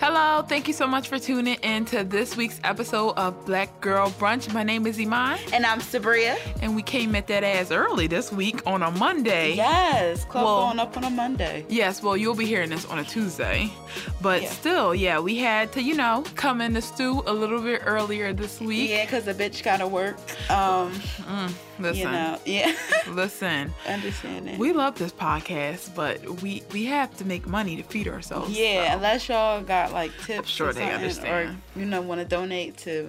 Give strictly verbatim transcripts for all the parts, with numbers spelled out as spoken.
Hello, thank you so much for tuning in to this week's episode of Black Girl Brunch. My name is Iman. And I'm Sabria. And we came at that ass early this week on a Monday. Yes, club well, going up on a Monday. Yes, well, you'll be hearing this on a Tuesday. But yeah. still, yeah, we had to, you know, come in the stew a little bit earlier this week. Yeah, because the bitch got to work. Um, mm, listen. You know, yeah. listen. Understand it. We love this podcast, but we, we have to make money to feed ourselves. Yeah, so. Unless y'all got like tips I'm sure or they understand or you know want to donate to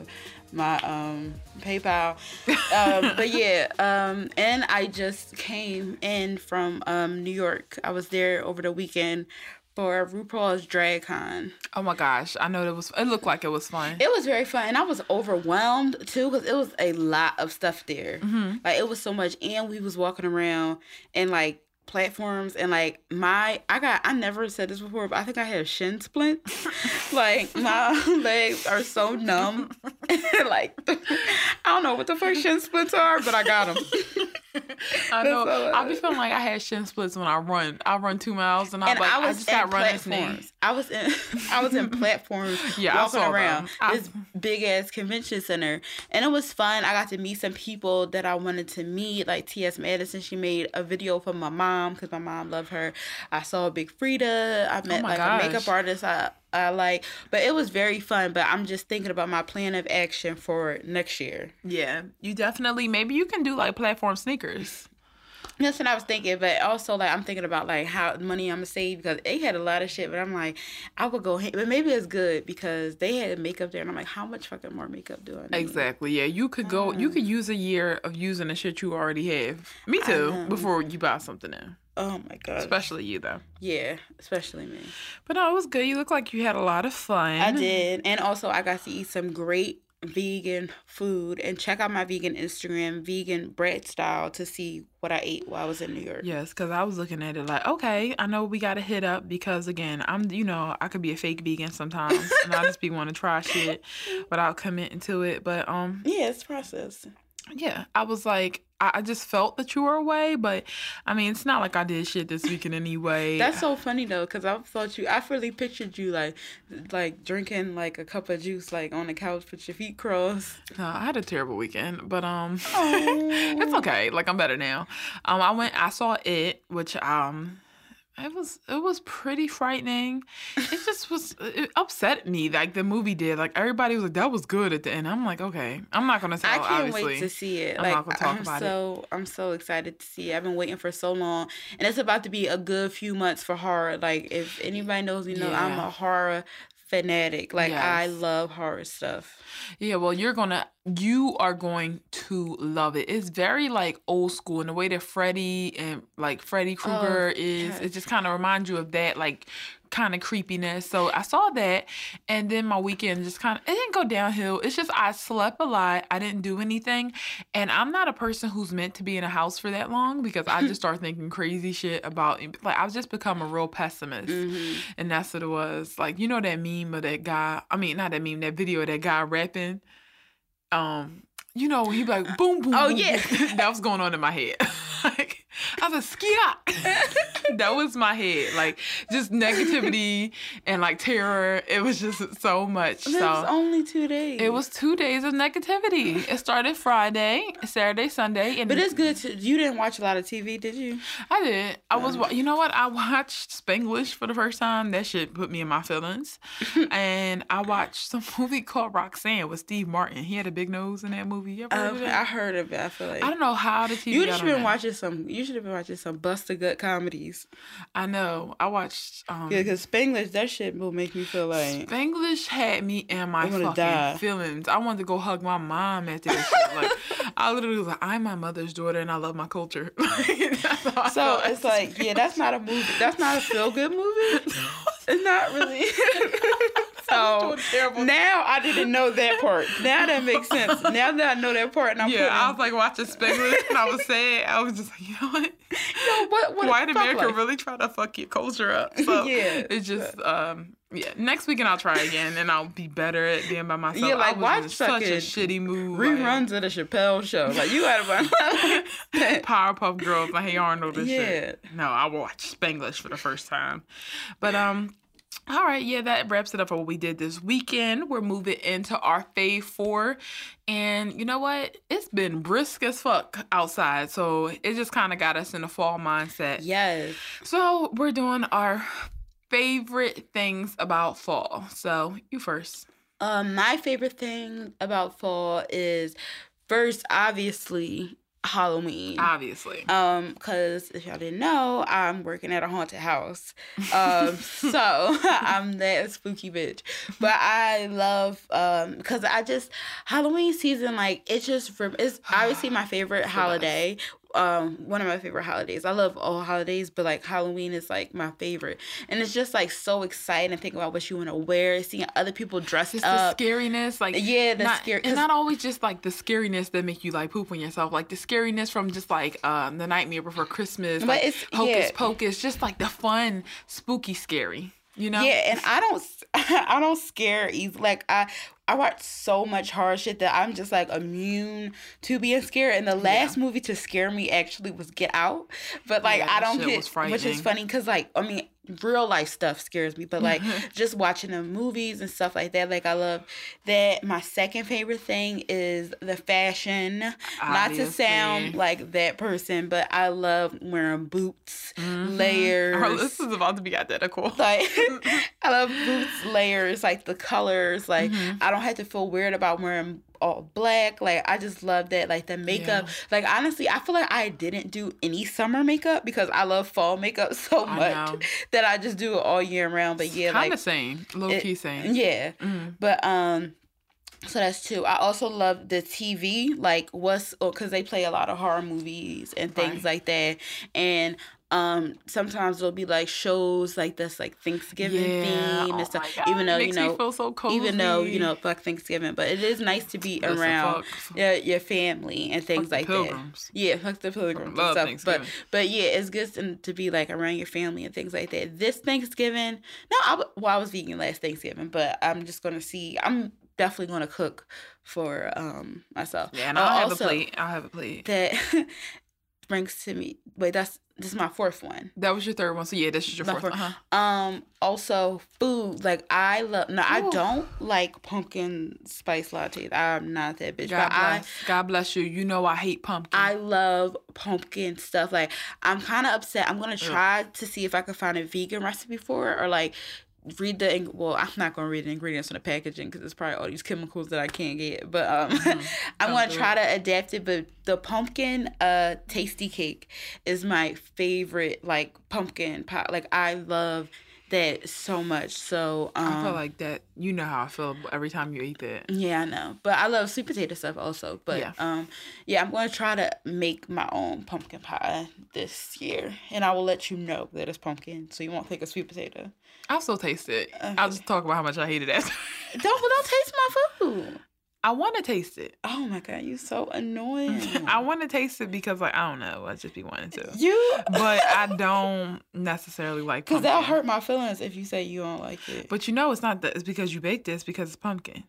my um PayPal um but yeah um and I just came in from um New York. I was there over the weekend for RuPaul's Drag Con. Oh my gosh, I know it was it looked like it was fun. It was very fun, and I was overwhelmed too because it was a lot of stuff there. Mm-hmm. Like it was so much, and we was walking around and like platforms, and like my I got I never said this before, but I think I have shin splints. Like my legs are so numb. Like I don't know what the fuck shin splints are, but I got them. I know so I be feeling like I had shin splints when I run. I run two miles and, and I'm like, I was I just got running. I was in I was in platforms yeah, walking I saw around I, this big ass convention center, and it was fun. I got to meet some people that I wanted to meet, like T S Madison. She made a video for my mom. Because my mom loved her. I saw Big Frida. I met oh like gosh. a makeup artist I, I like. But it was very fun. But I'm just thinking about my plan of action for next year. Yeah, you definitely. Maybe you can do like platform sneakers. That's what I was thinking, but also like I'm thinking about like how money I'm gonna save because they had a lot of shit. But I'm like, I would go, but maybe it's good because they had makeup there, and I'm like, how much fucking more makeup do I need? Exactly, yeah. You could go, um, you could use a year of using the shit you already have. Me too. Um, before you buy something in. Oh my god. Especially you though. Yeah, especially me. But no, it was good. You look like you had a lot of fun. I did, and also I got to eat some great vegan food, and check out my vegan Instagram, Vegan Brett Style, to see what I ate while I was in New York. Yes, because I was looking at it like, okay, I know we got to hit up because again, I'm, you know, I could be a fake vegan sometimes, and I just be want to try shit without committing to it. But um, yeah, it's processed. Yeah, I was like, I just felt that you were away, but I mean, it's not like I did shit this weekend anyway. That's so funny though, because I thought you, I really pictured you like, like drinking like a cup of juice, like on the couch with your feet crossed. No, I had a terrible weekend, but um, oh. It's okay. Like I'm better now. Um, I went, I saw It, which um. It was it was pretty frightening. It just was it upset me like the movie did. Like everybody was like that was good at the end. I'm like okay, I'm not gonna tell. I can't obviously. wait to see it. I'm like, not gonna talk I'm about so, it. I'm so excited to see it. I've been waiting for so long, and it's about to be a good few months for horror. Like if anybody knows, you know yeah. I'm a horror fanatic. Like yes. I love horror stuff. Yeah, well you're gonna. You are going to love it. It's very like old school, and the way that Freddy and like Freddy Krueger oh, is, God. It just kind of reminds you of that like kind of creepiness. So I saw that, and then my weekend just kind of it didn't go downhill. It's just I slept a lot. I didn't do anything, and I'm not a person who's meant to be in a house for that long because I just start thinking crazy shit about like I've just become a real pessimist, mm-hmm. and that's what it was. Like you know that meme of that guy. I mean not that meme, that video of that guy rapping. Um, you know, he be like, boom, boom, oh, boom. Yeah. That was going on in my head. Like, I was like, skia. That was my head. Like, just negativity and, like, terror. It was just so much. It so, was only two days. It was two days of negativity. It started Friday, Saturday, Sunday. And but it's good. To, you didn't watch a lot of T V, did you? I did. I was, you know what? I watched Spanglish for the first time. That shit put me in my feelings. And I watched some movie called Roxanne with Steve Martin. He had a big nose in that movie. You ever heard um, of it? I heard of it. I feel like. I don't know how the T V you just been watching some, you should have been watching some Buster Gut comedies. I know. I watched... Um, yeah, because Spanglish, that shit will make me feel like... Spanglish had me in my fucking die. feelings. I wanted to go hug my mom after this shit. Like, I literally was like, I'm my mother's daughter and I love my culture. So it's like, yeah, that's not a movie. That's not a feel-good movie. It's not really... So now I didn't know that part. Now that makes sense. Now that I know that part, and I'm yeah, putting... I was like watching Spanglish, and I was sad. I was just like, you know what? You know, what, what White America like? Really try to fuck your culture up. So yeah, it's just um yeah. Next weekend I'll try again, and I'll be better at being by myself. Yeah, like I was watch in such a shitty mood. Reruns like, of the Chappelle Show. Like you gotta watch Powerpuff Girls, like Hey Arnold and yeah. shit. No, I watched Spanglish for the first time, but um. All right, yeah, that wraps it up for what we did this weekend. We're moving into our fave four. And you know what? It's been brisk as fuck outside. So it just kind of got us in a fall mindset. Yes. So we're doing our favorite things about fall. So you first. Um, my favorite thing about fall is, first, obviously, Halloween. Obviously. Um, because if y'all didn't know, I'm working at a haunted house. Um, so I'm that spooky bitch. But I love, um, because I just, Halloween season, like, it's just, it's obviously my favorite holiday. Um, one of my favorite holidays. I love all holidays, but like Halloween is like my favorite, and it's just like so exciting. Think about what you want to wear, seeing other people dressed just up. The scariness, like yeah, the not, scary, and not always just like the scariness that make you like poop on yourself, like the scariness from just like um the Nightmare Before Christmas, but like it's, Hocus yeah. Pocus, just like the fun, spooky, scary. You know? Yeah, and I don't, I don't scare easy. Like I, I watch so much horror shit that I'm just like immune to being scared. And the last yeah. movie to scare me actually was Get Out, but like yeah, I don't get, which is funny because like I mean real life stuff scares me, but like just watching the movies and stuff like that, like I love that. My second favorite thing is the fashion. Obviously. Not to sound like that person, but I love wearing boots, mm-hmm. layers. Oh, this is about to be identical. Like I love boots, layers, like the colors. Like mm-hmm. I don't have to feel weird about wearing all black. Like I just love that, like the makeup. Yeah. Like honestly, I feel like I didn't do any summer makeup because I love fall makeup so much that I just do it all year round. But yeah, kind of like, same, low it, key same. Yeah, mm. but um, so that's two. I also love the T V, like what's because they play a lot of horror movies and things right. like that, and. Um, sometimes there'll be like shows like this, like Thanksgiving yeah. theme and stuff. Oh my God. Even though it makes you know, me feel so cozy. Even though you know, fuck Thanksgiving, but it is nice to be Listen, around your, your family and things fuck like the pilgrims. That. Yeah, fuck the pilgrims love and stuff. But but yeah, it's good to, to be like around your family and things like that. This Thanksgiving, no, I well I was vegan last Thanksgiving, but I'm just gonna see. I'm definitely gonna cook for um myself. Yeah, and I'll uh, have also, a plate. I'll have a plate. That brings to me. Wait, that's. This is my fourth one. That was your third one. So, yeah, this is your fourth, fourth one. Uh-huh. Um, also, food. Like, I love... No, Ooh. I don't like pumpkin spice lattes. I'm not that bitch. God but bless. I, God bless you. You know I hate pumpkin. I love pumpkin stuff. Like, I'm kind of upset. I'm going to try Ugh. to see if I can find a vegan recipe for it or, like... Read the well. I'm not gonna read the ingredients on the packaging because it's probably all these chemicals that I can't get. But um, mm-hmm. I'm gonna try to adapt it. But the pumpkin uh tasty cake is my favorite. Like pumpkin pie. Like I love that so much. So um, I feel like that. You know how I feel every time you eat that. Yeah, I know. But I love sweet potato stuff also. But yeah. um, yeah, I'm gonna try to make my own pumpkin pie this year, and I will let you know that it's pumpkin, so you won't think of sweet potato. I'll still taste it. Okay. I'll just talk about how much I hated it. don't don't taste my food. I want to taste it. Oh my God, you so annoying. I want to taste it because like I don't know, I just be wanting to. You, but I don't necessarily like pumpkin. Because that'll hurt my feelings if you say you don't like it. But you know it's not that. It's because you baked this because it's pumpkin.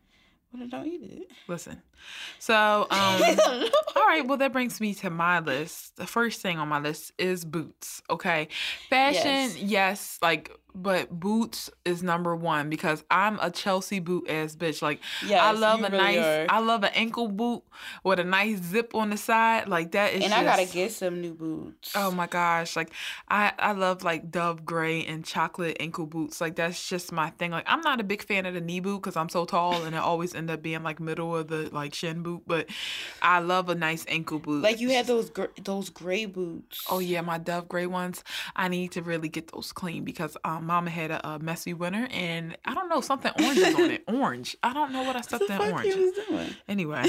Well, don't eat it. Listen. So, um, all right. Well, that brings me to my list. The first thing on my list is boots. Okay. Fashion, yes, yes like, but boots is number one because I'm a Chelsea boot ass bitch. Like, yes, I love a really nice, are. I love an ankle boot with a nice zip on the side. Like, that is and just, I gotta get some new boots. Oh my gosh. Like, I, I love like dove gray and chocolate ankle boots. Like, that's just my thing. Like, I'm not a big fan of the knee boot because I'm so tall and it always end up being like middle of the, like, shin boot, but I love a nice ankle boot. Like you had those gr- those gray boots. Oh yeah, my dove gray ones. I need to really get those clean because um, Mama had a, a messy winter, and I don't know something orange is on it. Orange. I don't know what I stuffed in orange. You was doing? Anyway,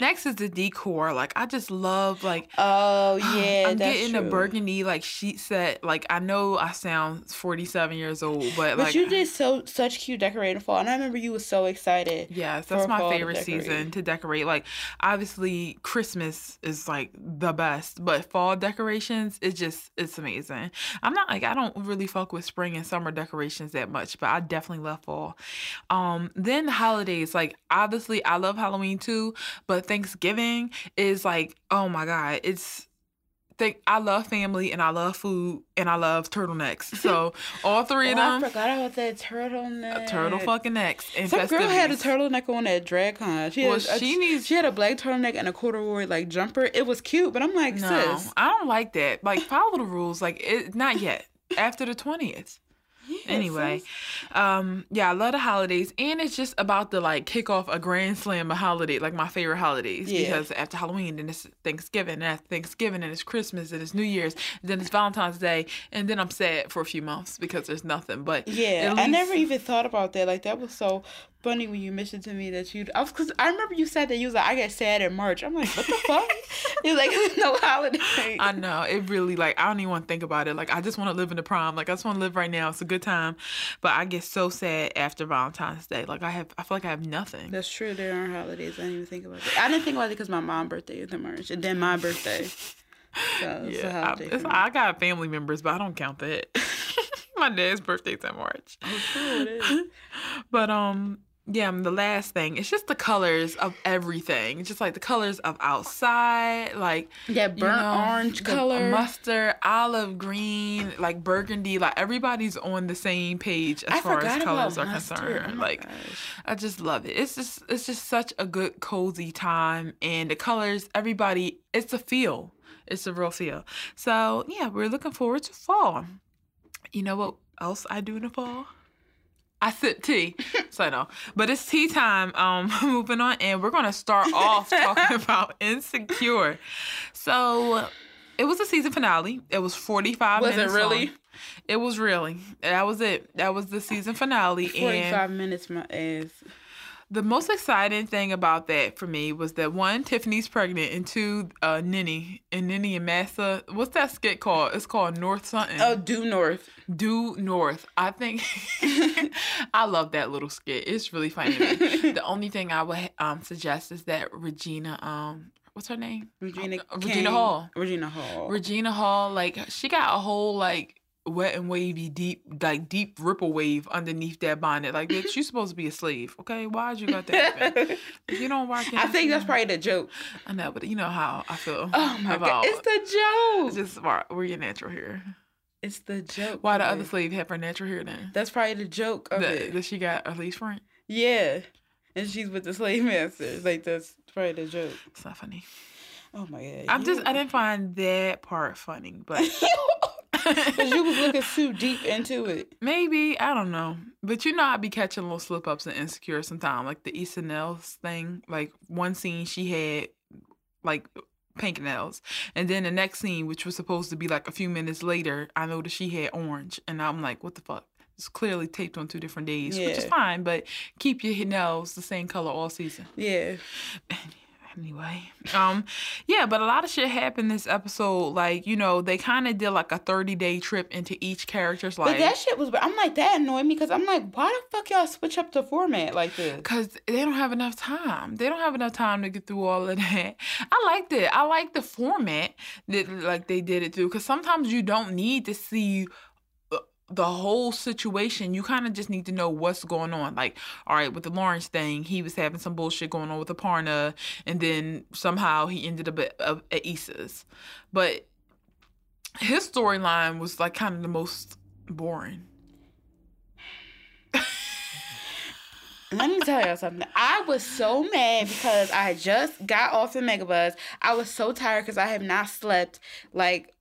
next is the decor. Like I just love like. Oh yeah, I'm that's getting true. A burgundy like sheet set. Like I know I sound forty-seven years old, but, but like you did so such cute decorating fall, and I remember you was so excited. Yes, that's my favorite season. To decorate, like obviously Christmas is like the best, but fall decorations it's just it's amazing. I'm not like I don't really fuck with spring and summer decorations that much, but I definitely love fall. Um, then holidays, like obviously I love Halloween too, but Thanksgiving is like oh my God, it's They, I love family and I love food and I love turtlenecks. So all three oh, of them. I forgot about that turtleneck. A turtle fucking necks. And some girl had a turtleneck on at Drag Con. She, well, had, she, a, needs, she had a black turtleneck and a corduroy like jumper. It was cute, but I'm like, no, sis. I don't like that. Like, follow the rules. Like, it, not yet. After the twentieth. Yes, anyway, um, yeah, I love the holidays, and it's just about to like kick off a grand slam of holiday, like my favorite holidays, yeah. Because after Halloween, then it's Thanksgiving, and after Thanksgiving, and it's Christmas, and it's New Year's, and then it's Valentine's Day, and then I'm sad for a few months because there's nothing. But yeah, least... I never even thought about that. Like that was so funny when you mentioned to me that you, I was, cause I remember you said that you was like, I get sad in March. I'm like, what the fuck? You're like, there's no holiday. I know, it really like I don't even want to think about it. Like I just want to live in the prime. Like I just want to live right now. It's a good time, but I get so sad after Valentine's Day. Like I have, I feel like I have nothing. That's true. There aren't holidays. I didn't even think about that. I didn't think about it because my mom's birthday is in March, and then my birthday. So it's yeah, a holiday I, it's, I got family members, but I don't count that. My dad's birthday's in March. Oh, true it is. But um. Yeah, the last thing, it's just the colors of everything. It's just like the colors of outside, like that burnt you know, orange color, mustard, olive green, like burgundy. Like everybody's on the same page as I far as colors are mustard. concerned. Oh like, gosh. I just love it. It's just, it's just such a good cozy time, and the colors, everybody. It's a feel. It's a real feel. So yeah, we're looking forward to fall. You know what else I do in the fall? I sip tea, so no. But it's tea time. Um, moving on, and we're gonna start off talking about Insecure. So, it was a season finale. It was forty-five was minutes. Was it really? Long. It was really. That was it. That was the season finale. Forty-five and minutes, my ass. The most exciting thing about that for me was that one, Tiffany's pregnant, and two, uh, Nini and Nini and Massa. What's that skit called? It's called North something. Oh, Due North. Due North. I think I love that little skit. It's really funny. The only thing I would um suggest is that Regina um. What's her name? Regina. Uh, Regina Hall. Regina Hall. Regina Hall. Like she got a whole like. wet and wavy, deep, like deep ripple wave underneath that bonnet. Like, bitch, you supposed to be a slave, okay? Why'd you got that? You don't work in I think that's probably the joke. I know, but you know how I feel. Oh my about, God. It's the joke. It's just, we're your natural hair. It's the joke. Why the other slave have her natural hair then? That's probably the joke of the, it. That she got a lace front? Yeah. And she's with the slave masters. Like, that's probably the joke. It's not funny. Oh my God. I'm you... just, I didn't find that part funny, but. Because you was looking too deep into it. Maybe. I don't know. But you know I'd be catching little slip-ups and Insecure sometimes. Like the Issa nails thing. Like one scene she had, like, pink nails. And then the next scene, which was supposed to be like a few minutes later, I noticed she had orange. And I'm like, what the fuck? It's clearly taped on two different days, yeah. Which is fine. But keep your nails the same color all season. Yeah. Anyway, um, yeah, but a lot of shit happened this episode. Like, you know, they kind of did like a thirty-day trip into each character's life. But that shit was, I'm like, that annoyed me because I'm like, why the fuck y'all switch up the format like this? Because they don't have enough time. They don't have enough time to get through all of that. I liked it. I like the format that, like, they did it through because sometimes you don't need to see the whole situation. You kind of just need to know what's going on. Like, all right, with the Lawrence thing, he was having some bullshit going on with Aparna, and then somehow he ended up at, at Issa's. But his storyline was like kind of the most boring. Let me tell y'all something. I was so mad because I just got off the Megabus. I was so tired because I have not slept like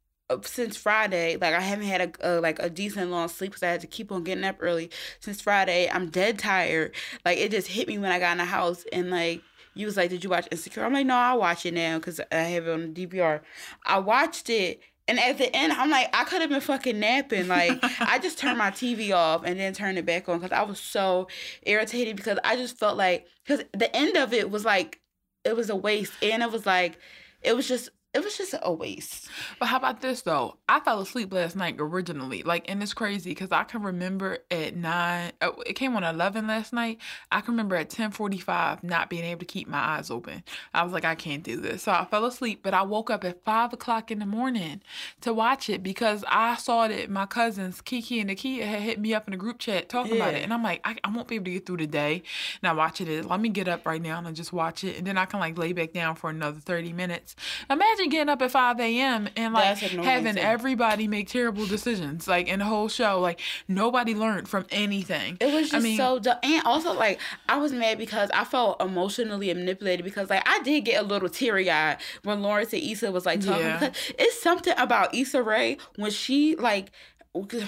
since Friday. Like I haven't had a, a like a decent long sleep because I had to keep on getting up early since Friday. I'm dead tired. Like it just hit me when I got in the house, and like you was like, did you watch Insecure? I'm like, no, I watch it now because I have it on the D V R. I watched it, and at the end I'm like, I could have been fucking napping. Like I just turned my T V off and then turned it back on because I was so irritated because I just felt like, because the end of it was like, it was a waste, and it was like, it was just It was just a waste. But how about this, though? I fell asleep last night originally. Like, and it's crazy because I can remember at nine... Oh, it came on eleven last night. I can remember at ten forty-five not being able to keep my eyes open. I was like, I can't do this. So I fell asleep, but I woke up at five o'clock in the morning to watch it because I saw that my cousins, Kiki and Nakia, had hit me up in a group chat talking yeah. about it. And I'm like, I, I won't be able to get through the day now watching it. Let me get up right now and just watch it. And then I can, like, lay back down for another thirty minutes. Imagine than getting up at five a.m. and like having too. everybody make terrible decisions, like in the whole show. Like nobody learned from anything. It was just I mean, so dumb. And also, like, I was mad because I felt emotionally manipulated because, like, I did get a little teary eyed when Lawrence and Issa was like talking. Yeah. It's something about Issa Rae when she like.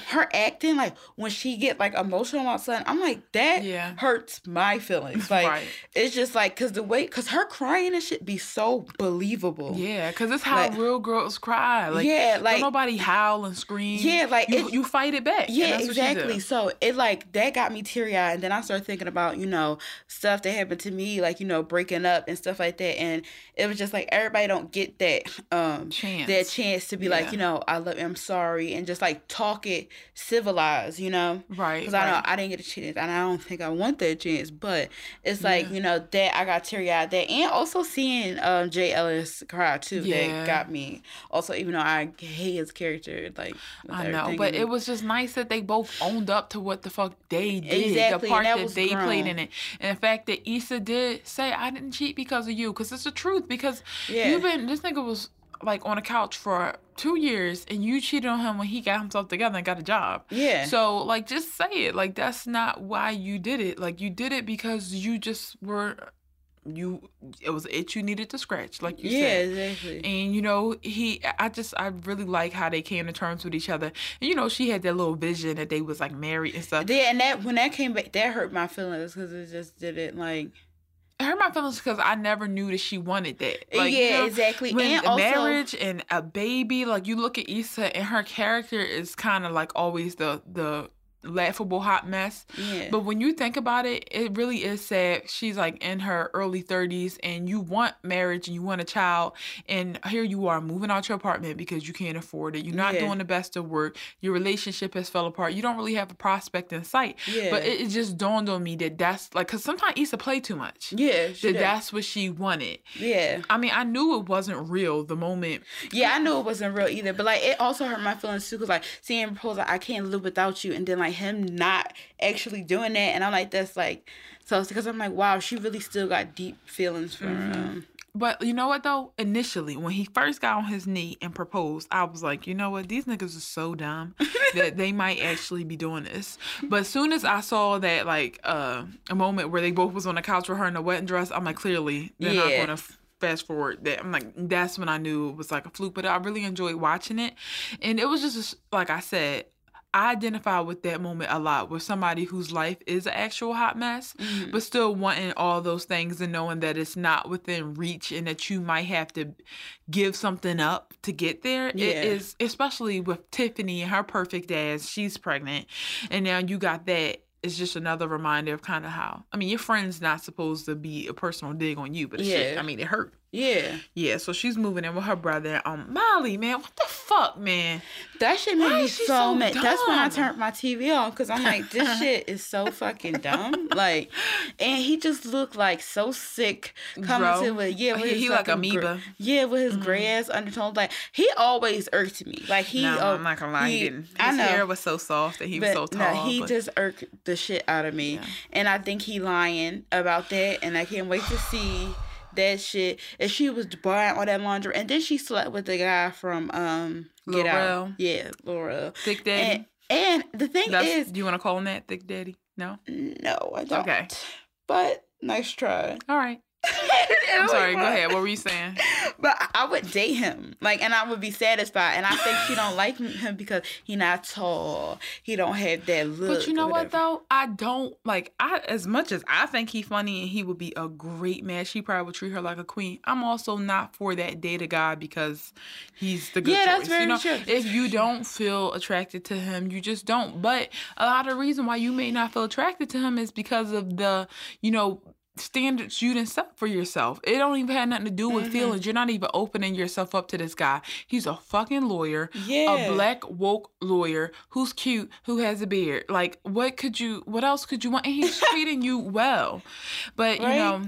her acting, like when she get like emotional all of a sudden, I'm like that yeah. hurts my feelings. Like right. it's just like because the way because her crying and shit be so believable. Yeah, because it's how like, real girls cry. Like yeah, like don't nobody howl and scream. Yeah, like you, it, you fight it back. Yeah, that's exactly. So it like that got me teary eyed, and then I started thinking about you know stuff that happened to me, like you know breaking up and stuff like that, and it was just like everybody don't get that um chance, that chance to be yeah. like you know I love, I'm sorry, and just like talk. It civilized, you know, right? Because I know right. I didn't get a chance, and I don't think I want that chance. But it's like yeah. you know that I got teary eyed that, and also seeing um, Jay Ellis cry too. Yeah. That got me. Also, even though I hate his character, like I know, but it was just nice that they both owned up to what the fuck they did, exactly. the part that, that they grown. played in it, and the fact that Issa did say I didn't cheat because of you, because it's the truth. Because yeah. you've been this nigga was. like on a couch for two years and you cheated on him when he got himself together and got a job. Yeah. So like just say it. Like that's not why you did it. Like you did it because you just were you it was an itch you needed to scratch, like you yeah, said. Yeah, exactly. And you know, he I just I really like how they came to terms with each other. And you know, she had that little vision that they was like married and stuff. Yeah, and that when that came back that hurt my feelings because it just didn't like It hurt my feelings because I never knew that she wanted that. Like, yeah, you know, exactly. When and marriage also, and a baby, like you look at Issa and her character is kind of like always the the laughable hot mess. Yeah. But when you think about it, it really is sad. She's like in her early thirties and you want marriage and you want a child. And here you are moving out your apartment because you can't afford it. You're not yeah. doing the best of work. Your relationship has fell apart. You don't really have a prospect in sight. Yeah. But it, it just dawned on me that that's like, because sometimes Issa play too much. Yeah. She that does. That's what she wanted. Yeah. I mean, I knew it wasn't real the moment. Yeah, I knew it wasn't real either. But like, it also hurt my feelings too because like seeing proposal, like, I can't live without you. And then like, him not actually doing that, and I'm like, that's like, so it's because I'm like, wow, she really still got deep feelings for him. Mm-hmm. But you know what though? Initially, when he first got on his knee and proposed, I was like, you know what? These niggas are so dumb that they might actually be doing this. But as soon as I saw that, like, uh, a moment where they both was on the couch with her in a wedding dress, I'm like, clearly they're yeah. not going to. F- Fast forward that I'm like, that's when I knew it was like a fluke. But I really enjoyed watching it, and it was just like I said, I identify with that moment a lot with somebody whose life is an actual hot mess, mm-hmm. but still wanting all those things and knowing that it's not within reach and that you might have to give something up to get there. Yeah. It is, especially with Tiffany and her perfect ass. She's pregnant, and now you got that. It's just another reminder of kind of how, I mean, your friend's not supposed to be a personal dig on you, but it's yeah. shit, I mean, it hurt. Yeah. Yeah, so she's moving in with her brother. Um, Molly, man, what the fuck, man? That shit made me so, so mad. Dumb? That's when I turned my T V on, because I'm like, this shit is so fucking dumb. Like, and he just looked like so sick coming Bro. to it. Yeah, with he, his he like amoeba. Gr- yeah, with his mm-hmm. gray ass undertones. Like, he always irked me. Like, he. No, uh, I'm not gonna lie, he, he didn't. His I know, hair was so soft and he was so tall. No, he but... just irked the shit out of me. Yeah. And I think he lying about that, and I can't wait to see. That shit, and she was buying all that laundry, and then she slept with the guy from um Get Out. Yeah, Laura. Thick Daddy. And, and the thing That's, is, do you want to call him that, Thick Daddy? No, no, I don't. Okay, but nice try. All right. I'm sorry. Go ahead. What were you saying? But I would date him, like, and I would be satisfied. And I think she don't like him because he not tall. He don't have that look. But you know what though? I don't like. I as much as I think he funny and he would be a great man, she probably would treat her like a queen. I'm also not for that date a guy because he's the good yeah, choice. Yeah, that's very you know? true. If you don't feel attracted to him, you just don't. But a lot of the reason why you may not feel attracted to him is because of the, you know. standards you done set for yourself. It don't even have nothing to do with mm-hmm. feelings. You're not even opening yourself up to this guy. He's a fucking lawyer. Yeah. A black woke lawyer who's cute, who has a beard. Like, what could you, what else could you want? And he's treating you well. But, right? you know,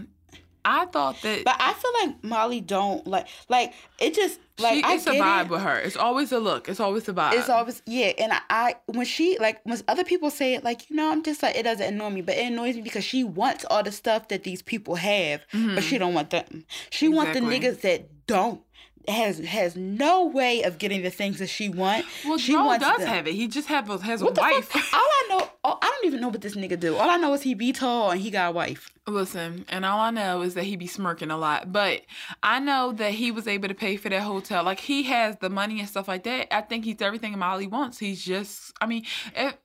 I thought that... But I feel like Molly don't, like, like, it just... Like, she, it's I a vibe it. with her. It's always a look. It's always a vibe. It's always, yeah. And I, I, when she, like, when other people say it, like, you know, I'm just like, it doesn't annoy me. But it annoys me because she wants all the stuff that these people have, mm-hmm. but she don't want them. She exactly. wants the niggas that don't. has has no way of getting the things that she wants. Well, she Joe wants does them. Have it. He just have a, has what a wife. All I know, all, I don't even know what this nigga do. All I know is he be tall and he got a wife. Listen, and all I know is that he be smirking a lot. But I know that he was able to pay for that hotel. Like, he has the money and stuff like that. I think he's everything Molly wants. He's just, I mean, if,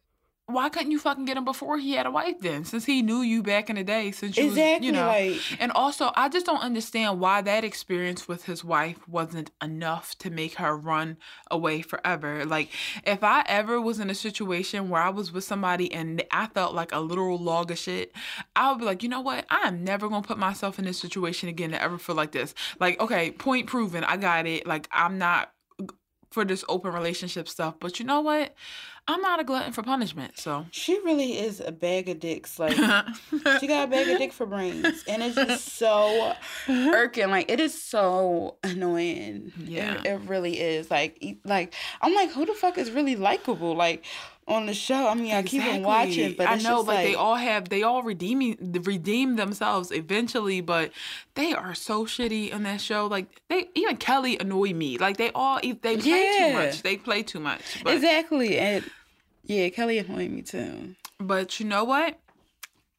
why couldn't you fucking get him before he had a wife then? Since he knew you back in the day, since you exactly was, you know. Right. And also, I just don't understand why that experience with his wife wasn't enough to make her run away forever. Like, if I ever was in a situation where I was with somebody and I felt like a literal log of shit, I would be like, you know what? I am never going to put myself in this situation again to ever feel like this. Like, okay, point proven. I got it. Like, I'm not for this open relationship stuff. But you know what? I'm not a glutton for punishment, so. She really is a bag of dicks. Like, she got a bag of dick for brains. And it's just so irking. Like, it is so annoying. Yeah. It, it really is. Like, like, I'm like, who the fuck is really likable? Like, on the show, I mean, exactly. I keep on watching, but it's I know, just like, like, they all have, they all redeeming, redeem themselves eventually, but they are so shitty on that show. Like, they, even Kelly annoy me. Like, they all, they play yeah. too much. They play too much. But. Exactly. And, yeah, Kelly annoyed me too. But you know what?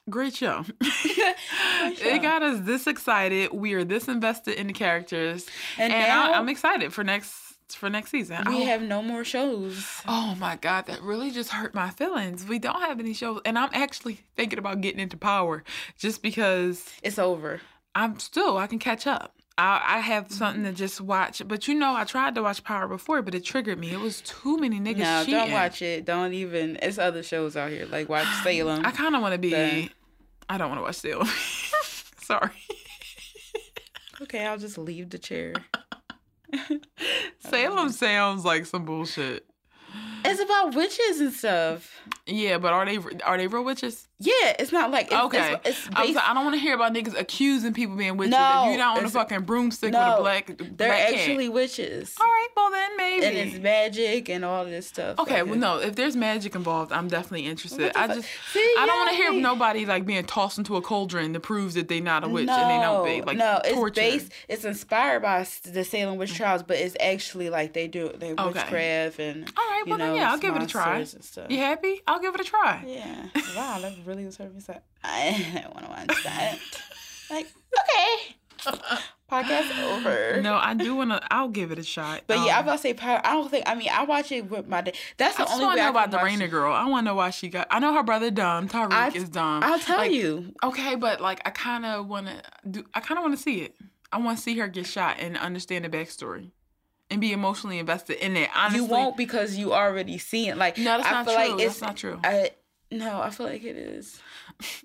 Great show. Great show. It got us this excited. We are this invested in the characters. And, and now, I, I'm excited for next for next season. We have no more shows. Oh my God, that really just hurt my feelings. We don't have any shows. And I'm actually thinking about getting into Power just because it's over. I'm still, I can catch up. I, I have something to just watch. But you know, I tried to watch Power before, but it triggered me. It was too many niggas no, cheating. No, don't watch it. Don't even. It's other shows out here. Like, watch Salem. I kind of want to be... The... I don't want to watch Salem. Sorry. Okay, I'll just leave the chair. Salem sounds like some bullshit. It's about witches and stuff. Yeah, but are they are they real witches? Yeah, it's not like... It's, okay. It's, it's I, was like, I don't want to hear about niggas accusing people being witches. No, if you don't want a fucking broomstick no, with a black They're black actually cat. Witches. All right, well then maybe. And it's magic and all this stuff. Okay, like well it. No, if there's magic involved, I'm definitely interested. I just... See, I don't want to hear nobody like being tossed into a cauldron to prove that they're not a witch no, and they don't be like no, it's torture. Based, it's inspired by the Salem witch trials, but it's actually like they do they okay. witchcraft and... All right, well know, then yeah, I'll give it a try. You happy? I'll give it a try. Yeah. Wow, that really was her reset. I don't want to watch that. Like, okay. Podcast over. No, I do want to. I'll give it a shot. But um, yeah, I was about to say Power. I don't think. I mean, I watch it with my dad. That's the I only way I know about the Rainer girl. I want to know why she got. I know her brother dumb. Tariq I, is dumb. I'll tell like, you. Okay, but like, I kind of want to do. I kind of want to see it. I want to see her get shot and understand the backstory. And be emotionally invested in it. Honestly, you won't because you already see it. Like no, that's I not feel true. Like it's that's not true. I, no, I feel like it is.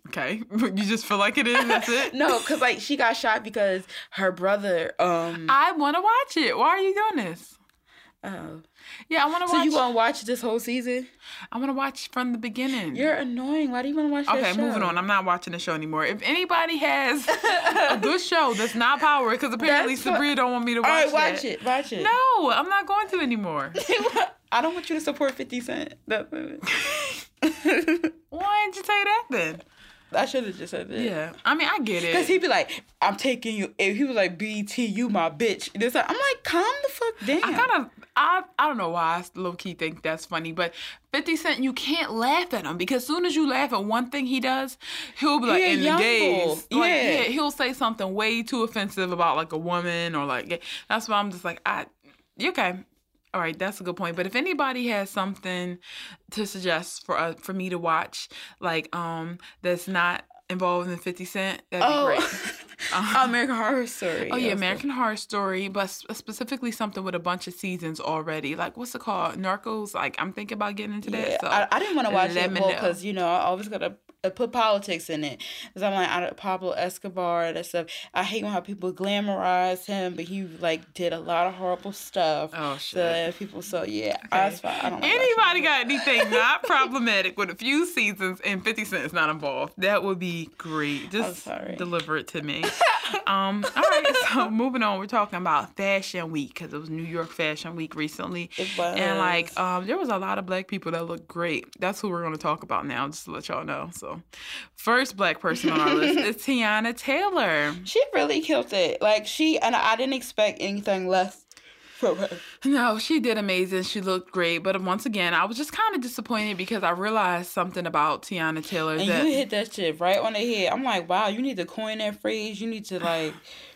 Okay, you just feel like it is. That's it. No, because like she got shot because her brother. Um, I want to watch it. Why are you doing this? Oh, yeah, I want to so watch. So you gonna watch this whole season? I want to watch from the beginning. You're annoying. Why do you want to watch? Okay, that show? Moving on. I'm not watching the show anymore. If anybody has a good show that's not Power, because apparently what... Sabrina don't want me to watch it. All right, watch that. it. Watch it. No, I'm not going to anymore. I don't want you to support fifty cent. That Why didn't you say that then? I should have just said that. Yeah, I mean, I get it. Because he'd be like, I'm taking you. If he was like, B T, you my bitch. And it's like, I'm like, calm the fuck down. I kind of, I, I don't know why I low-key think that's funny, but fifty cent, you can't laugh at him because as soon as you laugh at one thing he does, he'll be like, yeah, in the gays. Like, yeah. yeah. He'll say something way too offensive about like a woman or like, yeah. That's why I'm just like, I, okay. All right, that's a good point. But if anybody has something to suggest for uh, for me to watch, like um, that's not involved in fifty cent, that'd oh. be great. Um, American Horror Story. Oh yeah, American Horror Story, but specifically something with a bunch of seasons already. Like what's it called? Narcos. Like I'm thinking about getting into that. Yeah, so I, I didn't want to watch it because you know I always gotta put politics in it. Cause I'm like I, Pablo Escobar that stuff. I hate when how people glamorize him, but he like did a lot of horrible stuff. Oh shit. So people. So yeah, okay. I, was fine. I don't know. Anybody got anything not problematic with a few seasons and fifty cent is not involved? That would be great. Just deliver it to me. Um, all right, so moving on, we're talking about Fashion Week, because it was New York Fashion Week recently. It was. And, like, um, there was a lot of black people that looked great. That's who we're going to talk about now, just to let y'all know. So, first black person on our list is Teyana Taylor. She really killed it. Like, she, and I didn't expect anything less. No, she did amazing. She looked great. But once again, I was just kind of disappointed because I realized something about Teyana Taylor. And that you hit that shit right on the head. I'm like, wow, you need to coin that phrase. You need to, like,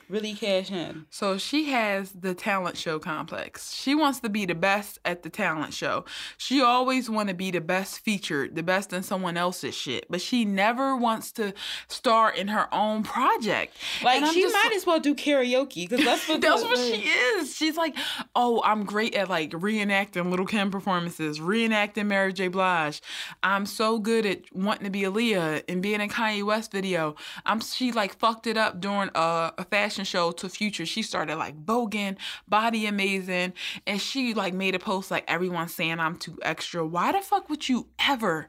really cash in. So she has the talent show complex. She wants to be the best at the talent show. She always want to be the best featured, the best in someone else's shit. But she never wants to star in her own project. Like, she just, might as well do karaoke. Because that's what, that's what she is. She's like, oh, I'm great at, like, reenacting Little Kim performances, reenacting Mary J. Blige. I'm so good at wanting to be Aaliyah and being in Kanye West video. I'm She, like, fucked it up during a, a fashion show to Future. She started, like, voguing, body amazing, and she, like, made a post, like, everyone's saying I'm too extra. Why the fuck would you ever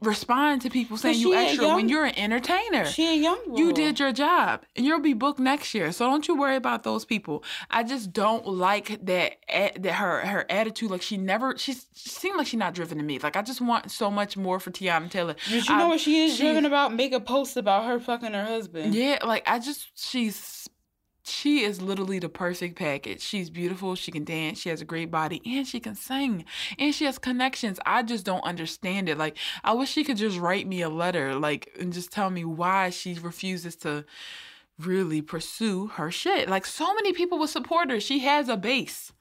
respond to people saying you extra young, when you're an entertainer? She a young girl. You did your job, and you'll be booked next year. So don't you worry about those people. I just don't like that that her her attitude. Like, she never, she seemed like she's not driven to me. Like, I just want so much more for Teyana Taylor. But you know I, what she is driven about? Make a post about her fucking her husband. Yeah, like, I just, she's. She is literally the perfect package. She's beautiful. She can dance. She has a great body. And she can sing. And she has connections. I just don't understand it. Like, I wish she could just write me a letter, like, and just tell me why she refuses to really pursue her shit. Like, so many people will support her. She has a base.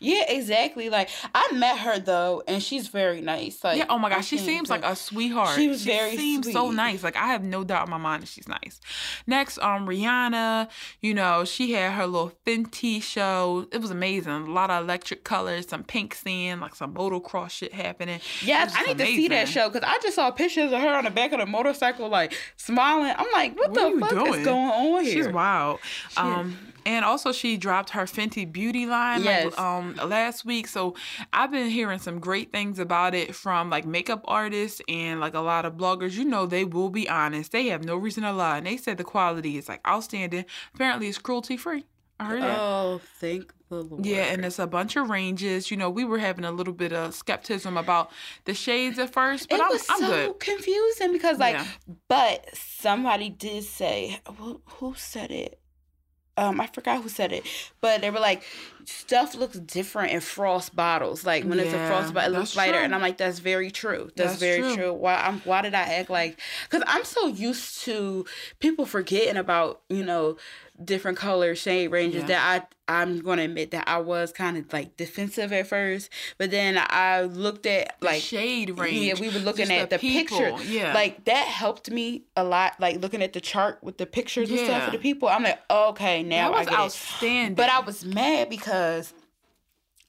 Yeah, exactly. Like, I met her, though, and she's very nice. Like, yeah, oh, my gosh. She seems like a sweetheart. She was she very seems sweet. so nice. Like, I have no doubt in my mind that she's nice. Next, um, Rihanna, you know, she had her little Fenty show. It was amazing. A lot of electric colors, some pink sand, like some motocross shit happening. Yes, I need amazing. to see that show, because I just saw pictures of her on the back of the motorcycle, like, smiling. I'm like, what, what the fuck doing? is going on here? She's wild. She um, is. And also, she dropped her Fenty Beauty line, yes. like, um, last week. So I've been hearing some great things about it from, like, makeup artists and, like, a lot of bloggers. You know, they will be honest. They have no reason to lie. And they said the quality is, like, outstanding. Apparently, it's cruelty-free. I heard that. Oh, thank the Lord. Yeah, and it's a bunch of ranges. You know, we were having a little bit of skepticism about the shades at first, but it I'm, was I'm so good. It was so confusing because, like, yeah. but somebody did say, well, who said it? Um, I forgot who said it, but they were like, stuff looks different in frost bottles. Like, when yeah, it's a frost bottle, it looks lighter. True. And I'm like, that's very true. That's, that's very true. true. Why I'm, why did I act like... Because I'm so used to people forgetting about, you know, different color shade ranges yeah. that I, I'm going to admit that I was kind of, like, defensive at first. But then I looked at, like... The shade range. Yeah, we were looking Just at the, the picture. Yeah. Like, that helped me a lot. Like, looking at the chart with the pictures yeah. and stuff of the people. I'm like, okay, now that was I get outstanding. It. But I was mad because... Because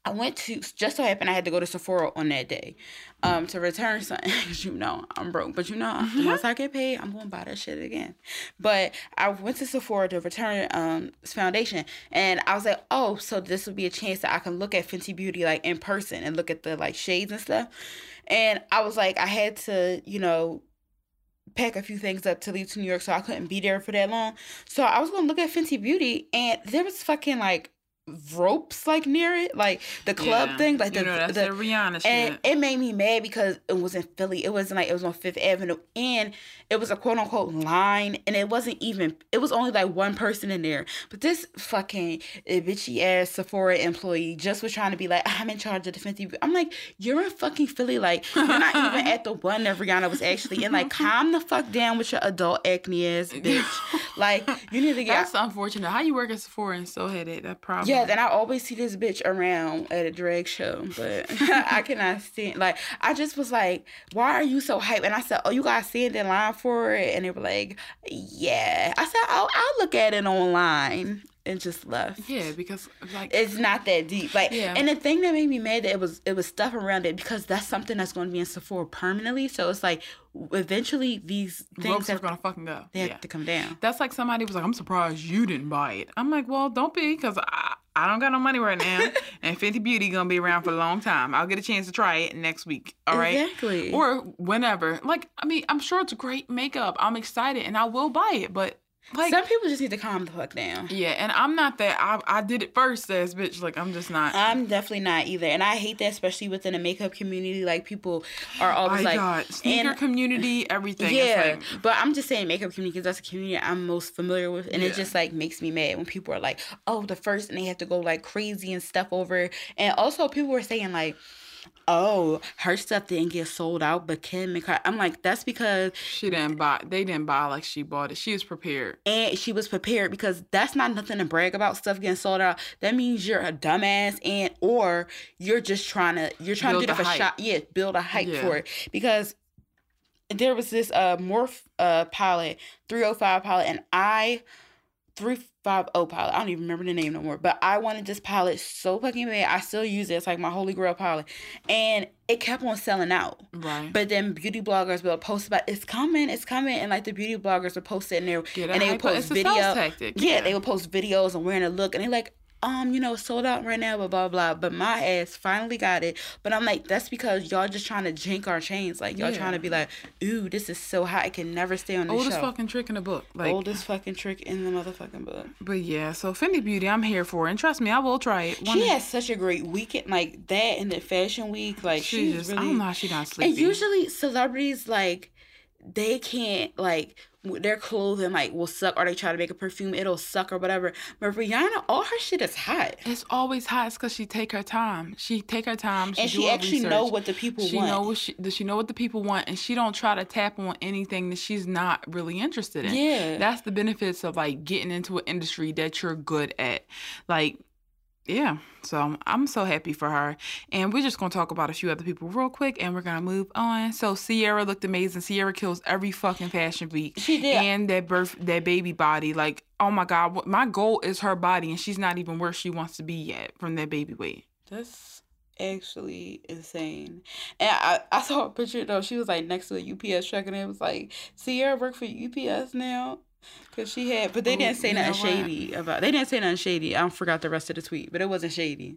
I went to, just so happened I had to go to Sephora on that day um, to return something. Because you know I'm broke. But you know, mm-hmm. once I get paid, I'm going to buy that shit again. But I went to Sephora to return um, foundation. And I was like, oh, so this would be a chance that I can look at Fenty Beauty, like, in person and look at the, like, shades and stuff. And I was like, I had to, you know, pack a few things up to leave to New York. So I couldn't be there for that long. So I was going to look at Fenty Beauty. And there was fucking, like, ropes, like, near it, like the club yeah. thing, like the, you know, that's the, the Rihanna shit. And it made me mad because it was in Philly. It wasn't like it was on Fifth Avenue, and it was a quote unquote line, and it wasn't even. It was only like one person in there. But this fucking bitchy ass Sephora employee just was trying to be like, I'm in charge of the Fenty. I'm like, you're in fucking Philly, like, you're not even at the one that Rihanna was actually in. Like, calm the fuck down with your adult acne ass bitch. Like, you need to get. That's unfortunate. How you work at Sephora and still had it? That problem. Yeah. Yeah, then I always see this bitch around at a drag show, but I cannot stand. Like, I just was like, why are you so hype? And I said, oh, you guys stand in line for it? And they were like, yeah. I said, oh, I'll look at it online. And just left. Yeah, because, like, it's not that deep. Like, yeah. And the thing that made me mad that it was it was stuff around it because that's something that's going to be in Sephora permanently. So it's like eventually these things have, are going to fucking go. They yeah. have to come down. That's like somebody was like, "I'm surprised you didn't buy it." I'm like, "Well, don't be, because I I don't got no money right now, and Fenty Beauty gonna be around for a long time. I'll get a chance to try it next week. All right, exactly, or whenever. Like, I mean, I'm sure it's great makeup. I'm excited, and I will buy it, but." Like, some people just need to calm the fuck down. Yeah, and I'm not that. I I did it first, ass bitch. Like, I'm just not. I'm definitely not either. And I hate that, especially within the makeup community. Like, people are always My like... God. Sneaker and, community, everything. Yeah, like, but I'm just saying makeup community because that's the community I'm most familiar with. And yeah. it just, like, makes me mad when people are like, oh, the first, and they have to go, like, crazy and stuff over. And also, people were saying, like... oh, her stuff didn't get sold out, but Kim and Car- I'm like, that's because she didn't buy. They didn't buy like she bought it. She was prepared, and she was prepared because that's not nothing to brag about. Stuff getting sold out, that means you're a dumbass, and or you're just trying to you're trying build to do it for shot. Yeah, build a hype yeah. for it because there was this uh Morph uh pilot three oh five pilot, and I. three fifty pilot. I don't even remember the name no more. But I wanted this pilot so fucking bad. I still use it. It's like my holy grail pilot. And it kept on selling out. Right. But then beauty bloggers will post about it's coming, it's coming. And like the beauty bloggers would post it in there Get and they would post videos. Yeah, yeah, they would post videos and wearing a look and they're like, um, you know, sold out right now, blah, blah, blah. But my ass finally got it. But I'm like, that's because y'all just trying to jank our chains. Like, y'all yeah. trying to be like, ooh, this is so hot. It can never stay on the show. Oldest fucking trick in the book. Like, oldest fucking trick in the motherfucking book. But yeah, so Fenty Beauty, I'm here for it. And trust me, I will try it. One she has such a great weekend. Like, that and the fashion week. Like, she she's just, really... I don't know how she not sleeping. And usually celebrities, like, they can't, like... their clothing like will suck or they try to make a perfume it'll suck or whatever, but Rihanna, all her shit is hot. It's always hot. It's because she take her time she take her time she and she actually research. know what the people she want know what she, she know what the people want, and she don't try to tap on anything that she's not really interested in. Yeah, that's the benefits of like getting into an industry that you're good at. Like, yeah, so I'm so happy for her. And we're just going to talk about a few other people real quick, and we're going to move on. So Sierra looked amazing. Sierra kills every fucking fashion week. She did. And that birth, that baby body, like, oh my God, my goal is her body, and she's not even where she wants to be yet from that baby weight. That's actually insane. And I, I saw a picture, though. She was, like, next to a U P S truck, and it was like, Sierra work for U P S now. Cause she had, but they Ooh, didn't say nothing shady about. They didn't say nothing shady. I forgot the rest of the tweet, but it wasn't shady.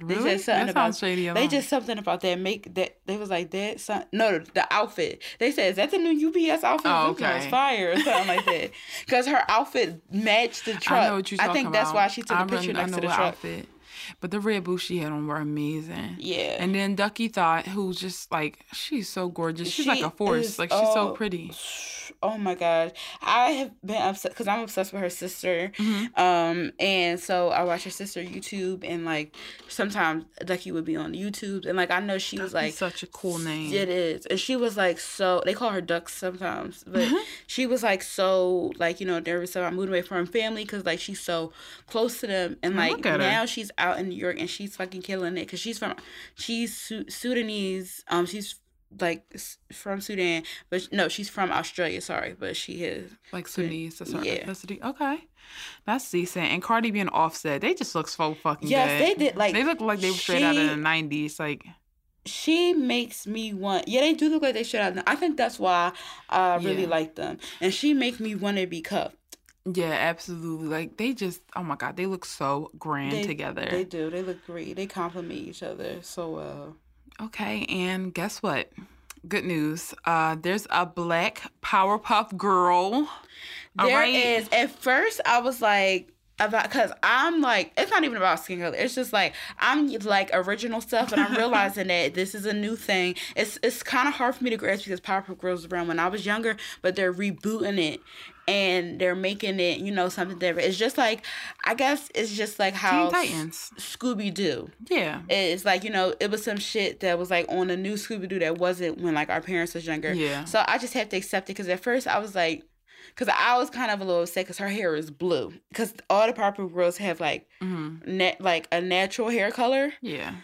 Really? They said something that about shady. They just something about that make that they was like that. Son, no, the outfit. They said, is that the new U P S outfit? Oh, okay. It was fire or something like that. Cause her outfit matched the truck. I know what you're talking I think about. That's why she took I a picture run, next to the truck. Outfit. But the red boots she had on were amazing. Yeah. And then Ducky Thought, who's just like, she's so gorgeous. She's she like a force. Is, like, she's oh, so pretty. Oh, my gosh. I have been obsessed, because I'm obsessed with her sister. Mm-hmm. Um, and so I watch her sister YouTube, and, like, sometimes Ducky would be on YouTube. And, like, I know she Ducky was, like... such a cool name. It is. And she was, like, so... they call her Ducks sometimes. But mm-hmm. she was, like, so, like, you know, there was some... I moved away from family because, like, she's so close to them. And, like, now her. she's out in New York, and she's fucking killing it because she's from she's Su- Sudanese um she's like from Sudan, but she, no she's from Australia, sorry, but she is like Sudanese, that's her yeah. ethnicity. Okay, that's decent. And Cardi B and Offset, they just look so fucking yes good. They did, like they look like they were straight she, out of the nineties. Like, she makes me want yeah they do look like they straight out of the, I think that's why I really yeah. like them, and she makes me want to be cuffed. Yeah, absolutely. Like, they just, oh my God, they look so grand they, together. They do. They look great. They complement each other so well. Okay, and guess what? Good news. Uh, there's a black Powerpuff Girl. There right. is. At first, I was like, about because I'm like, it's not even about skin color. It's just like, I'm like original stuff, and I'm realizing that this is a new thing. It's it's kind of hard for me to grasp because Powerpuff Girls was around when I was younger, but they're rebooting it. And they're making it, you know, something different. It's just like, I guess it's just like how S- Scooby-Doo. Yeah. It's like, you know, it was some shit that was like on the new Scooby-Doo that wasn't when like our parents was younger. Yeah. So I just have to accept it because at first I was like, because I was kind of a little upset because her hair is blue. Because all the Powerpuff Girls have like, mm-hmm. na- like a natural hair color. Yeah.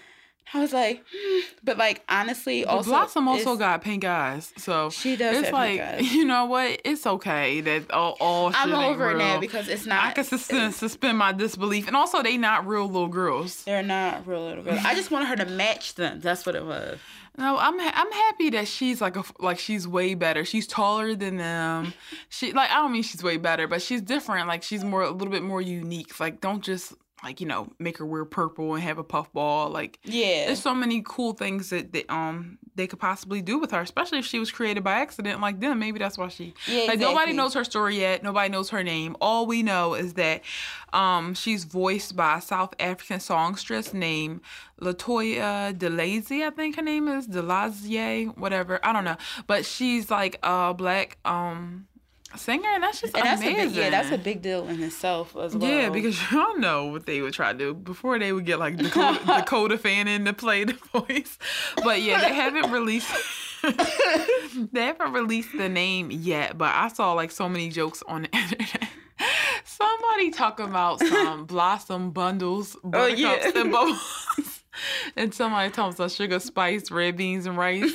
I was like, hmm. But like honestly, also Blossom also got pink eyes, so she does. It's have like pink eyes. You know what? It's okay that all, all shit I'm over ain't it real. Now because it's not. I can suspend, suspend my disbelief, and also they not real little girls. They're not real little girls. I just wanted her to match them. That's what it was. No, I'm ha- I'm happy that she's like a like she's way better. She's taller than them. She like I don't mean she's way better, but she's different. Like she's more a little bit more unique. Like don't just. like, you know, make her wear purple and have a puffball. Like, yeah, there's so many cool things that they, um they could possibly do with her, especially if she was created by accident like them. Maybe that's why she... Yeah, like, exactly. Nobody knows her story yet. Nobody knows her name. All we know is that um, she's voiced by a South African songstress named Latoya DeLazy, I think her name is. DeLazier, whatever. I don't know. But she's, like, a black... um. singer, and that's just and that's amazing. A big, yeah, that's a big deal in itself as well. Yeah, because y'all know what they would try to do before they would get like Dakota, Dakota Fanning to play the voice. But yeah, they haven't released they haven't released the name yet. But I saw like so many jokes on the internet. Somebody talking about some Blossom bundles, buttercups, oh, yeah. and bubbles. And somebody talking about sugar, spice, red beans, and rice.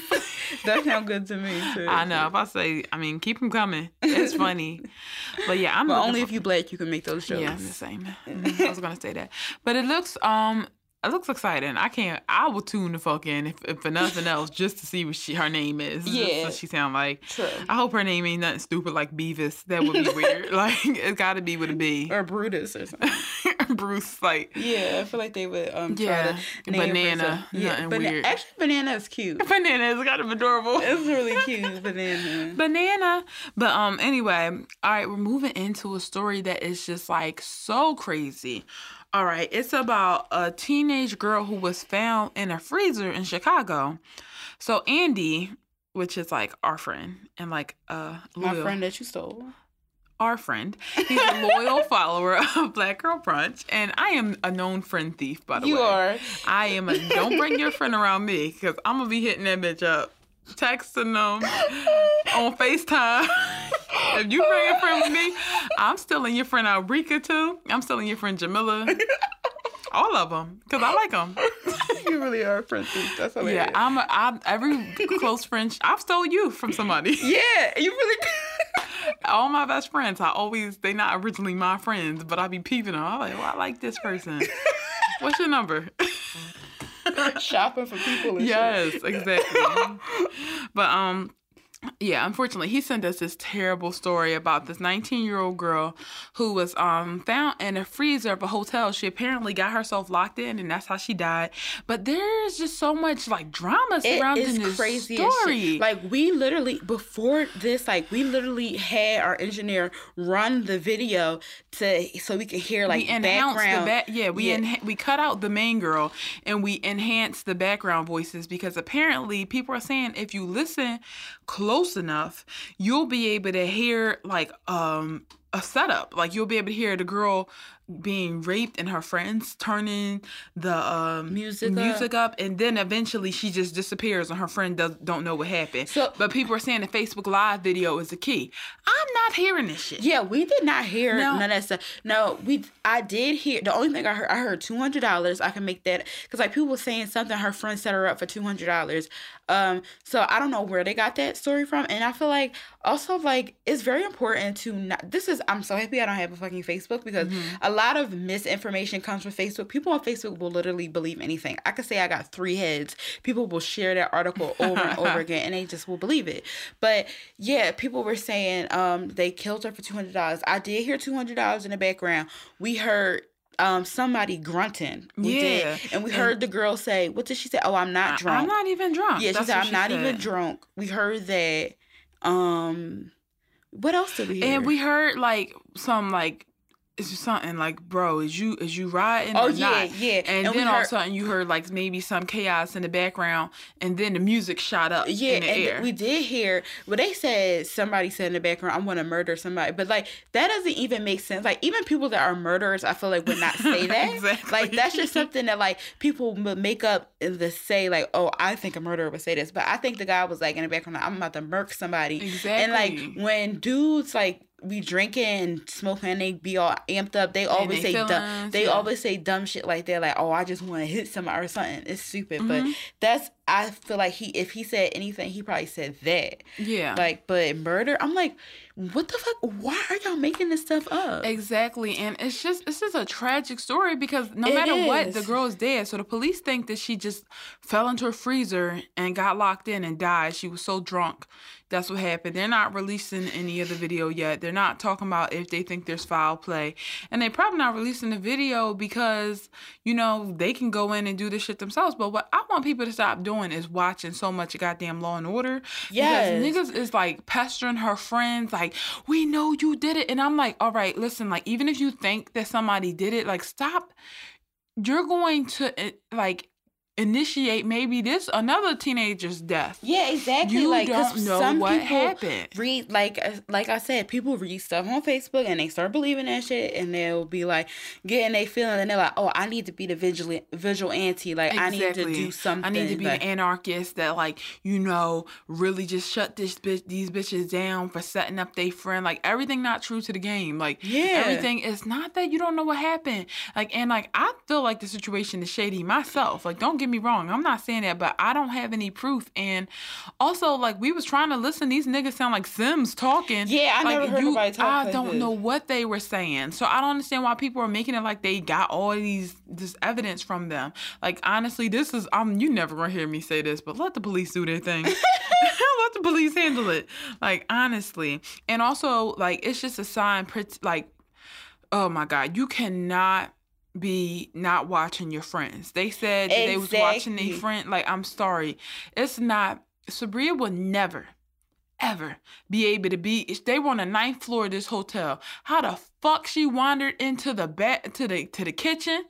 That sounds good to me, too. I know. If I say, I mean, keep them coming. It's funny. But, yeah, I'm... But only for... if you black, you can make those shows. Yeah, I'm the same. Mm-hmm. I was going to say that. But it looks... um. It looks exciting. I can't... I will tune the fuck in, if, if for nothing else, just to see what she, her name is. Yeah. What she sound like. True. I hope her name ain't nothing stupid like Beavis. That would be weird. Like, it's got to be with a B. Or Brutus or something. Bruce, like... Yeah, I feel like they would um, try yeah. to name Banana. Yeah. Nothing Bana- weird. Actually, Banana is cute. Banana is kind of adorable. It's really cute, Banana. Banana. But um, anyway, all right, we're moving into a story that is just, like, so crazy. All right, it's about a teenage girl who was found in a freezer in Chicago. So Andy, which is like our friend and like uh, loyal, my friend that you stole, our friend, he's a loyal follower of Black Girl Brunch, and I am a known friend thief. By the you way, you are. I am a don't bring your friend around me because I'm gonna be hitting that bitch up, texting them on FaceTime. If you bring a friend with me, I'm stealing your friend Alrika too. I'm stealing your friend Jamila. All of them, because I like them. You really are a friend too. That's hilarious. Yeah, I'm. A, I, every close friend, I've stole you from somebody. Yeah, you really did. All my best friends, I always, they not originally my friends, but I be peeping them. I'm like, well, I like this person. What's your number? Shopping for people and yes, shit. Exactly. But, um... yeah, unfortunately, he sent us this terrible story about this nineteen-year-old girl who was um found in a freezer of a hotel. She apparently got herself locked in, and that's how she died. But there's just so much, like, drama surrounding this crazy story. Like, we literally, before this, like, we literally had our engineer run the video to so we could hear, like, we background. The back, yeah, we yeah. Enha- we cut out the main girl, and we enhanced the background voices because apparently people are saying if you listen closely, close enough, you'll be able to hear like um a setup. Like you'll be able to hear the girl being raped and her friends turning the um, music music up. up, and then eventually she just disappears and her friend does don't know what happened. So, but people are saying the Facebook Live video is the key. I'm not hearing this shit. Yeah, we did not hear no. none of that stuff. No, we I did hear the only thing I heard. I heard two hundred dollars. I can make that because like people were saying something. Her friend set her up for two hundred dollars. Um, so I don't know where they got that story from, and I feel like also like it's very important to not. This is I'm so happy I don't have a fucking Facebook because mm-hmm. a lot of misinformation comes from Facebook. People on Facebook will literally believe anything. I could say I got three heads. People will share that article over and over again, and they just will believe it. But yeah, people were saying um they killed her for two hundred dollars. I did hear two hundred dollars in the background. We heard. Um, somebody grunting. We yeah. did. And we heard and the girl say, what did she say? Oh, I'm not drunk. I'm not even drunk. Yeah, she That's said, I'm she not said. even drunk. We heard that. Um, what else did we hear? And we heard, like, some, like, it's just something like, bro, is you is you riding oh, or yeah, not? Oh, yeah, yeah. And, and then all of a sudden you heard, like, maybe some chaos in the background, and then the music shot up yeah, in the and air. Th- we did hear, well, they said, somebody said in the background, I'm going to murder somebody. But, like, that doesn't even make sense. Like, even people that are murderers, I feel like would not say that. Exactly. Like, that's just something that, like, people make up to say, like, oh, I think a murderer would say this. But I think the guy was, like, in the background, like, I'm about to murk somebody. Exactly. And, like, when dudes, like, we drinking and smoking and they be all amped up. They always they say dumb. They yeah. always say dumb shit like that. Like, oh, I just want to hit somebody or something. It's stupid, mm-hmm. but that's. I feel like he if he said anything, he probably said that. Yeah. Like, but murder. I'm like, what the fuck? Why are y'all making this stuff up? Exactly, and it's just this is a tragic story because no it matter is. what, the girl is dead. So the police think that she just fell into a freezer and got locked in and died. She was so drunk. That's what happened. They're not releasing any of the video yet. They're not talking about if they think there's foul play. And they're probably not releasing the video because, you know, they can go in and do this shit themselves. But what I want people to stop doing is watching so much goddamn Law and Order. Yes. Because niggas is, like, pestering her friends, like, we know you did it. And I'm like, all right, listen, like, even if you think that somebody did it, like, stop. You're going to, like... initiate maybe this another teenager's death. Yeah, exactly. You like, don't know some what happened. Read like like I said, people read stuff on Facebook and they start believing that shit, and they'll be like getting their feeling, and they're like, oh, I need to be the vigilant vigilante. Like exactly. I need to do something. I need to be like, the anarchist that like you know really just shut this bitch these bitches down for setting up their friend. Like everything not true to the game. Like yeah. everything it's not that you don't know what happened. Like and like I feel like the situation is shady myself. Like don't give me wrong, I'm not saying that, but I don't have any proof. And also, like we was trying to listen, these niggas sound like Sims talking. Yeah, I like, never heard you, nobody talk I like don't this. know what they were saying, so I don't understand why people are making it like they got all these this evidence from them. Like honestly, this is um you never gonna hear me say this, but let the police do their thing. Let the police handle it. Like honestly, and also like it's just a sign. Like oh my God, you cannot. Be not watching your friends. They said exactly. They was watching their friend. Like, I'm sorry. It's not... Sabria will never, ever be able to be... If they were on the ninth floor of this hotel. How the fuck she wandered into the bed, to the to the kitchen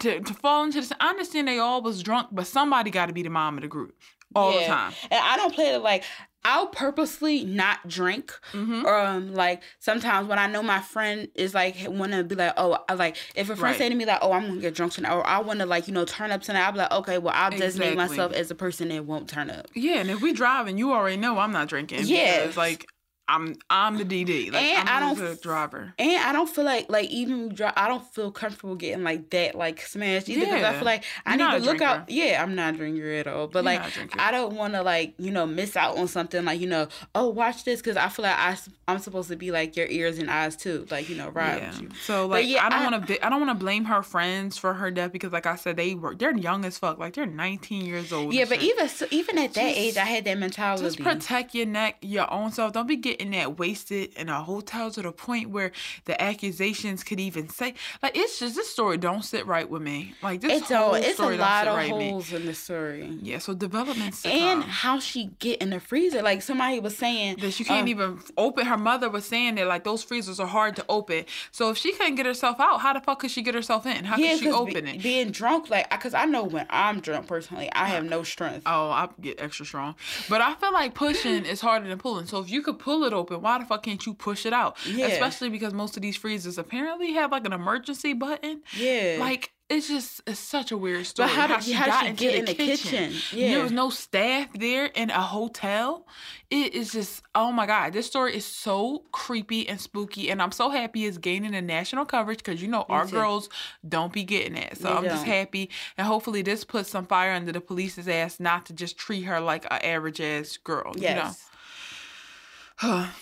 to, to fall into this... I understand they all was drunk, but somebody got to be the mom of the group all yeah. the time. And I don't play it like... I'll purposely not drink. Mm-hmm. Um, like sometimes when I know my friend is like want to be like, oh, I like if a friend right. say to me like, oh, I'm gonna get drunk tonight, or I want to like you know turn up tonight, I'll be like, okay, well, I'll exactly. designate myself as a person that won't turn up. Yeah, and if we driving, you already know I'm not drinking. Yeah, because, like I'm I'm the D D. Like and I'm I don't, the driver. And I don't feel like like even I don't feel comfortable getting like that like smashed either. Yeah. Cause I feel like I You're need to look drinker. out. Yeah, I'm not a drinker at all. But You're like I don't want to like you know miss out on something like you know oh watch this because I feel like I I'm supposed to be like your ears and eyes too like you know right. Yeah. So like yeah, I don't want to I don't want to blame her friends for her death because like I said they were they're young as fuck like they're nineteen years old. Yeah, but shit. even so, even at that just, age I had that mentality. Just protect your neck, your own self. Don't be getting in that wasted in a hotel to the point where the accusations could even say like it's just this story don't sit right with me like this it's whole a, it's story a lot of right holes in the story yeah so developments and come. How she get in the freezer like somebody was saying that you can't um, even open her mother was saying that like those freezers are hard to open so if she couldn't get herself out how the fuck could she get herself in how yeah, could she open be, it being drunk like because I know when I'm drunk personally I have no strength oh I get extra strong but I feel like pushing is harder than pulling so if you could pull it open, why the fuck can't you push it out? Yeah. Especially because most of these freezers apparently have like an emergency button. Yeah. Like it's just it's such a weird story. But how, how did she, how got she into get in the kitchen? kitchen? Yeah. There was no staff there in a hotel. It is just oh my God, this story is so creepy and spooky, and I'm so happy it's gaining a national coverage because you know Me our too. girls don't be getting that. So they I'm don't. just happy, and hopefully this puts some fire under the police's ass not to just treat her like an average ass girl. Yes. You know?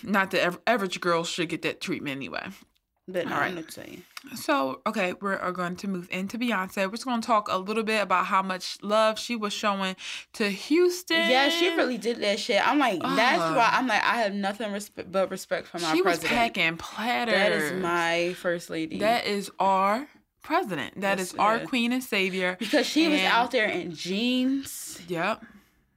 Not the average girl should get that treatment anyway. But no, all right. I'm not saying. So, okay, we are going to move into Beyonce. We're just going to talk a little bit about how much love she was showing to Houston. Yeah, she really did that shit. I'm like, uh, that's why I'm like, I have nothing respe- but respect for my she president. She was packing platters. That is my first lady. That is our... president. That yes, is our yeah. queen and savior. Because she and... was out there in jeans. Yep.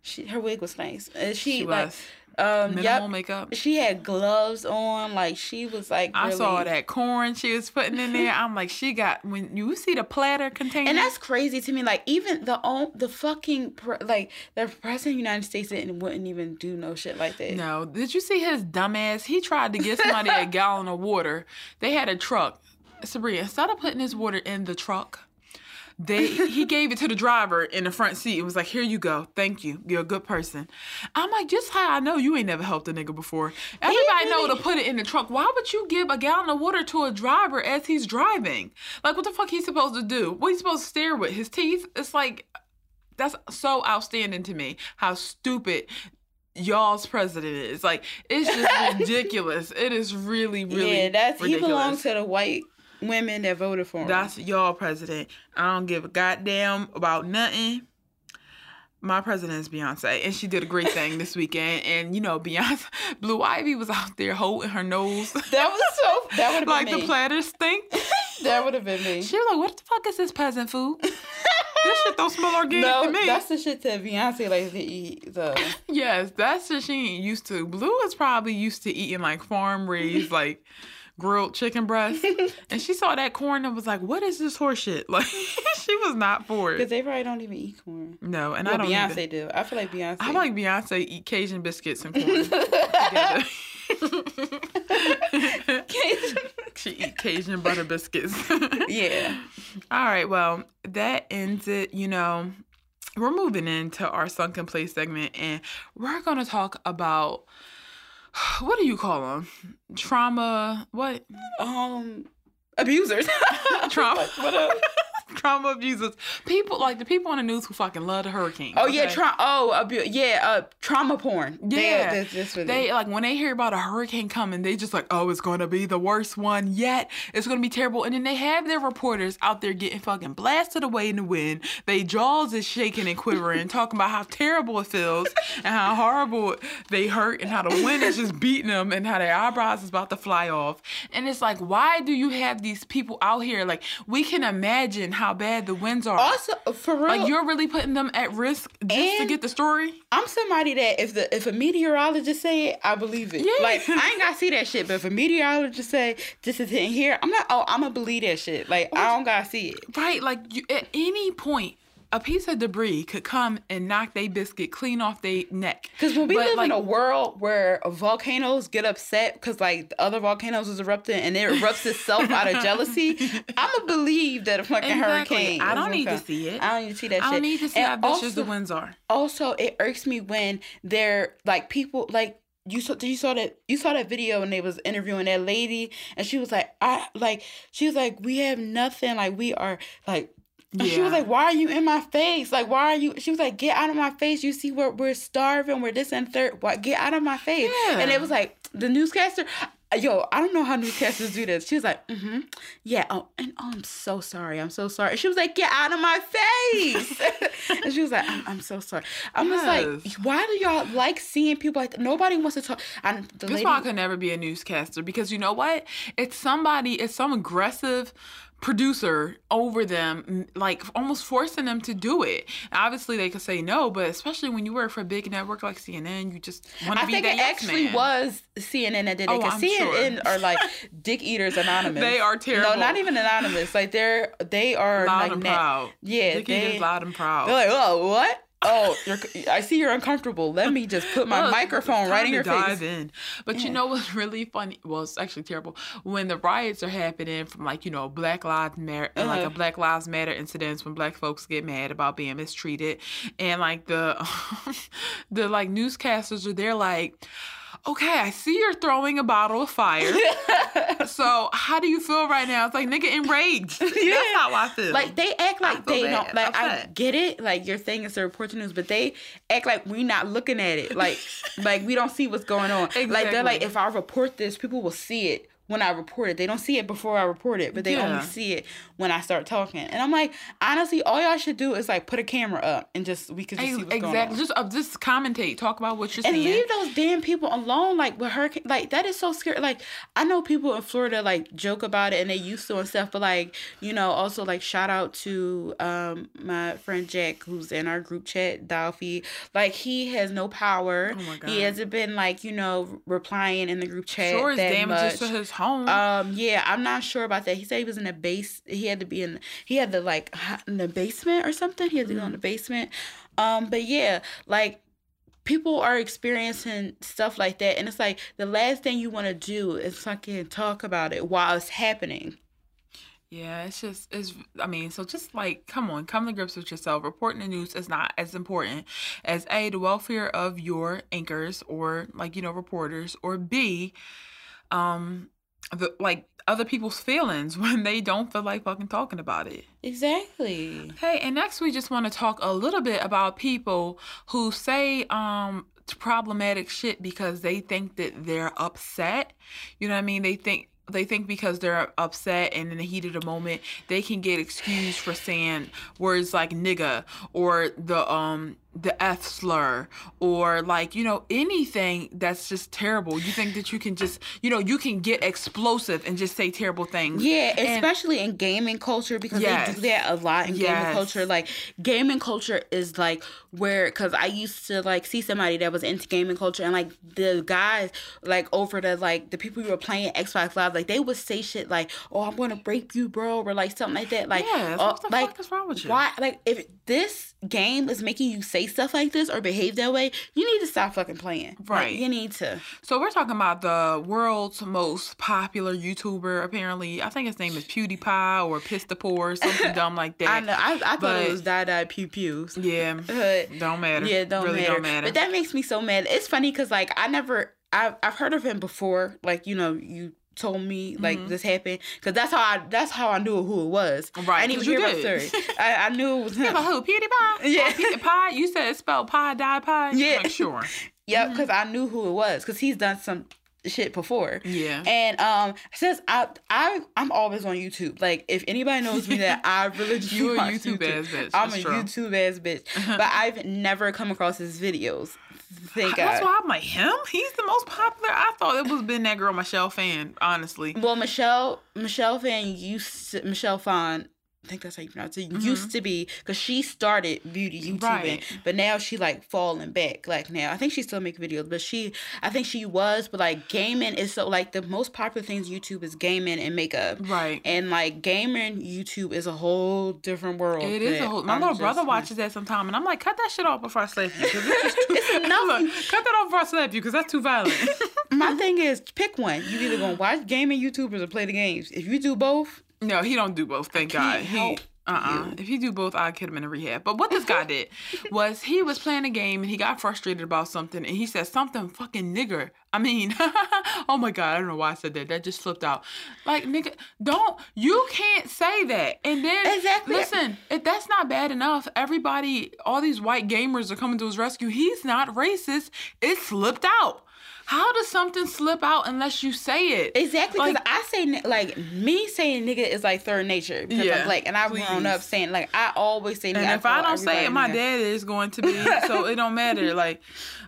She, her wig was nice. Uh, she, she like, was. Um, minimal yep. makeup. She had gloves on, like she was like. Really... I saw that corn she was putting in there. I'm like, she got when you see the platter container, and that's crazy to me. Like even the own the fucking pre- like the president of the United States didn't wouldn't even do no shit like that. No, did you see his dumbass? He tried to get somebody a gallon of water. They had a truck. Sabrina, instead of putting his water in the truck. They he gave it to the driver in the front seat. It was like, here you go. Thank you. You're a good person. I'm like, just how I know you ain't never helped a nigga before. Everybody know to put it in the trunk. Why would you give a gallon of water to a driver as he's driving? Like, what the fuck he's supposed to do? What he supposed to stare with? His teeth? It's like, that's so outstanding to me. How stupid y'all's president is. Like, it's just ridiculous. It is really, really ridiculous. Yeah, that's, ridiculous. He belongs to the white women that voted for him. That's y'all president. I don't give a goddamn about nothing. my president is Beyonce, and she did a great thing this weekend. And you know, Beyonce, Blue Ivy was out there holding her nose. That was so. That would have like been me. The platter stink. That would have been me. She was like, "What the fuck is this peasant food? This shit don't smell organic no, to me." That's the shit that Beyonce likes to eat. So. Yes, that's the shit she ain't used to. Blue is probably used to eating like farm raised like grilled chicken breast, and she saw that corn and was like, "What is this horse shit?" Like she was not for it. Because they probably don't even eat corn. No, and well, I don't. Beyonce either. do. I feel like Beyonce. I like Beyonce eat Cajun biscuits and corn together. Cajun. She eat Cajun butter biscuits. Yeah. All right. Well, that ends it. You know, we're moving into our sunken place segment, and we're gonna talk about what do you call them? Trauma. What? Um, abusers. Trauma. What up? Trauma abusers. People like the people on the news who fucking love the hurricane. Oh okay? yeah, tra- oh abu- yeah, uh, trauma porn. Yeah, they, that's, that's what they, they like when they hear about a hurricane coming, they just like, oh, it's gonna be the worst one yet. It's gonna be terrible, and then they have their reporters out there getting fucking blasted away in the wind. They jaws is shaking and quivering, talking about how terrible it feels and how horrible they hurt and how the wind is just beating them and how their eyebrows is about to fly off. And it's like, why do you have these people out here? Like we can imagine how bad the winds are. Also, for real, like you're really putting them at risk just and to get the story. I'm somebody that if the if a meteorologist say it, I believe it. Yeah. Like I ain't gotta see that shit, but if a meteorologist say this is hitting here, I'm not. Oh, I'm gonna believe that shit. Like Which, I don't gotta see it. Right? Like you, at any point, a piece of debris could come and knock they biscuit clean off they neck. Because when we but live like, in a world where volcanoes get upset because like the other volcanoes is erupting and it erupts itself out of jealousy, I'ma believe that a fucking exactly. hurricane. I don't need come. to see it. I don't need to see that. I shit. I don't need to see and how vicious the winds are. Also, it irks me when they're like people like. You saw you saw that you saw that video and they was interviewing that lady and she was like I like she was like we have nothing like we are like yeah. she was like why are you in my face like why are you she was like get out of my face you see we're we're starving we're this and third why get out of my face yeah. And it was like the newscaster. Yo, I don't know how newscasters do this. She was like, mm-hmm. Yeah, oh, and oh, I'm so sorry. I'm so sorry. And she was like, get out of my face. And she was like, I'm, I'm so sorry. I'm yes. just like, why do y'all like seeing people like that? Nobody wants to talk. I, the That's lady... why I could never be a newscaster. Because you know what? It's somebody, it's some aggressive producer over them, like almost forcing them to do it. Obviously they could say no, but especially when you work for a big network like C N N, you just want to be that yes man. I think it actually was C N N that did it, because C N N are like Dick Eaters Anonymous. They are terrible. No, not even anonymous. Like they're, they are loud like and proud. Yeah. Dick Eaters loud and proud. They're like, oh, what? Oh, you're, I see you're uncomfortable. Let me just put my well, microphone right in your dive face. In. But yeah. You know what's really funny? Well, it's actually terrible. When the riots are happening from like, you know, Black Lives Matter, uh-huh. like a Black Lives Matter incidents when Black folks get mad about being mistreated. And like the, the like newscasters are there like, okay, I see you're throwing a bottle of fire. So how do you feel right now? It's like, nigga, enraged. Yeah. That's how I feel. Like, they act like they bad. don't. Like, upset. I get it. Like, your thing is to report the news, but they act like we're not looking at it. Like, like we don't see what's going on. Exactly. Like, they're like, if I report this, people will see it when I report it. They don't see it before I report it, but they yeah. only see it when I start talking. And I'm like, honestly, all y'all should do is like put a camera up and just we could just Ex- see what's exactly. going on. Just uh, just commentate, talk about what you're and seeing, and leave those damn people alone. Like with hurricane, like that is so scary. Like I know people in Florida like joke about it and they used to and stuff, but like you know, also like shout out to um my friend Jack who's in our group chat, Dolphy. Like he has no power. Oh my God. He hasn't been like you know replying in the group chat. Sure, is damages to his home. Um yeah, I'm not sure about that. He said he was in a base he had to be in he had to like in the basement or something. He had to mm-hmm. go in the basement. Um but yeah, like people are experiencing stuff like that and it's like the last thing you want to do is fucking talk about it while it's happening. Yeah, it's just, it's, I mean, so just like, come on, come to grips with yourself. Reporting the news is not as important as A, the welfare of your anchors or like, you know, reporters, or B, um, The, like other people's feelings when they don't feel like fucking talking about it. Exactly. Okay, and next we just want to talk a little bit about people who say um problematic shit because they think that they're upset. You know what I mean? They think They think because they're upset and in the heat of the moment, they can get excused for saying words like nigga or the um the F slur or like, you know, anything that's just terrible. You think that you can just, you know, you can get explosive and just say terrible things. Yeah, and especially in gaming culture, because yes, they do that a lot in yes. gaming culture. Like, gaming culture is like where, because I used to like see somebody that was into gaming culture, and like the guys, like over the, like the people who were playing Xbox Live, like they would say shit like, oh, I'm going to break you, bro, or like something like that. Like, yeah, uh, what the like, fuck is wrong with you? Why, like, if this game is making you say stuff like this or behave that way, you need to stop fucking playing. Right. Like, you need to. So we're talking about the world's most popular YouTuber, apparently. I think his name is PewDiePie or Pistapore or something dumb like that. I know. I, I thought it was Die Die Pew Pews. Yeah. But, don't matter. Yeah, don't really matter. don't matter. But that makes me so mad. It's funny because, like, I never... I've, I've heard of him before. Like, you know, you... told me like mm-hmm. this happened, because that's how I that's how I knew who it was. Right, I didn't even hear about the story. I, I knew it was him. Who? PewDiePie? Yeah, oh, PewDiePie. You said it's spelled pie, die, pie. Yeah, I'm sure. Yep, because mm-hmm. I knew who it was, because he's done some shit before. Yeah, and um, since I I I'm always on YouTube. Like, if anybody knows me, that I really you a YouTube, YouTube ass bitch. I'm that's a true. YouTube ass bitch, but I've never come across his videos. Thank God. That's why I'm like, him? He's the most popular? I thought it was been that girl, Michelle Fan, honestly. Well, Michelle Michelle Fan used to, Michelle Fan, I think that's how you pronounce it, mm-hmm. used to be, because she started beauty YouTubing, right. But now she like falling back. Like now, I think she still make videos, but she, I think she was, but like gaming is so like the most popular things YouTube is gaming and makeup, right? And like gaming YouTube is a whole different world. It is a whole. My I'm little brother just, watches that sometime, and I'm like, cut that shit off before I slap you. Cause it's just too, it's enough. Look, cut that off before I slap you, because that's too violent. My thing is, pick one. You either gonna watch gaming YouTubers or play the games. If you do both. No, he don't do both, thank God. He uh-uh. If he do both, I'd get him in a rehab. But what this guy did was he was playing a game and he got frustrated about something, and he said something fucking nigger. I mean, oh my God, I don't know why I said that. That just slipped out. Like, nigga, don't, you can't say that. And then, exactly. Listen, if that's not bad enough, everybody, all these white gamers are coming to his rescue. He's not racist. It slipped out. How does something slip out unless you say it? Exactly, because like, I say, like, me saying nigga is, like, third nature. Because yeah, I'm black, and I've please. grown up saying, like, I always say nigga. And if I, I don't say it, my nigga. dad is going to be, so it don't matter. Like,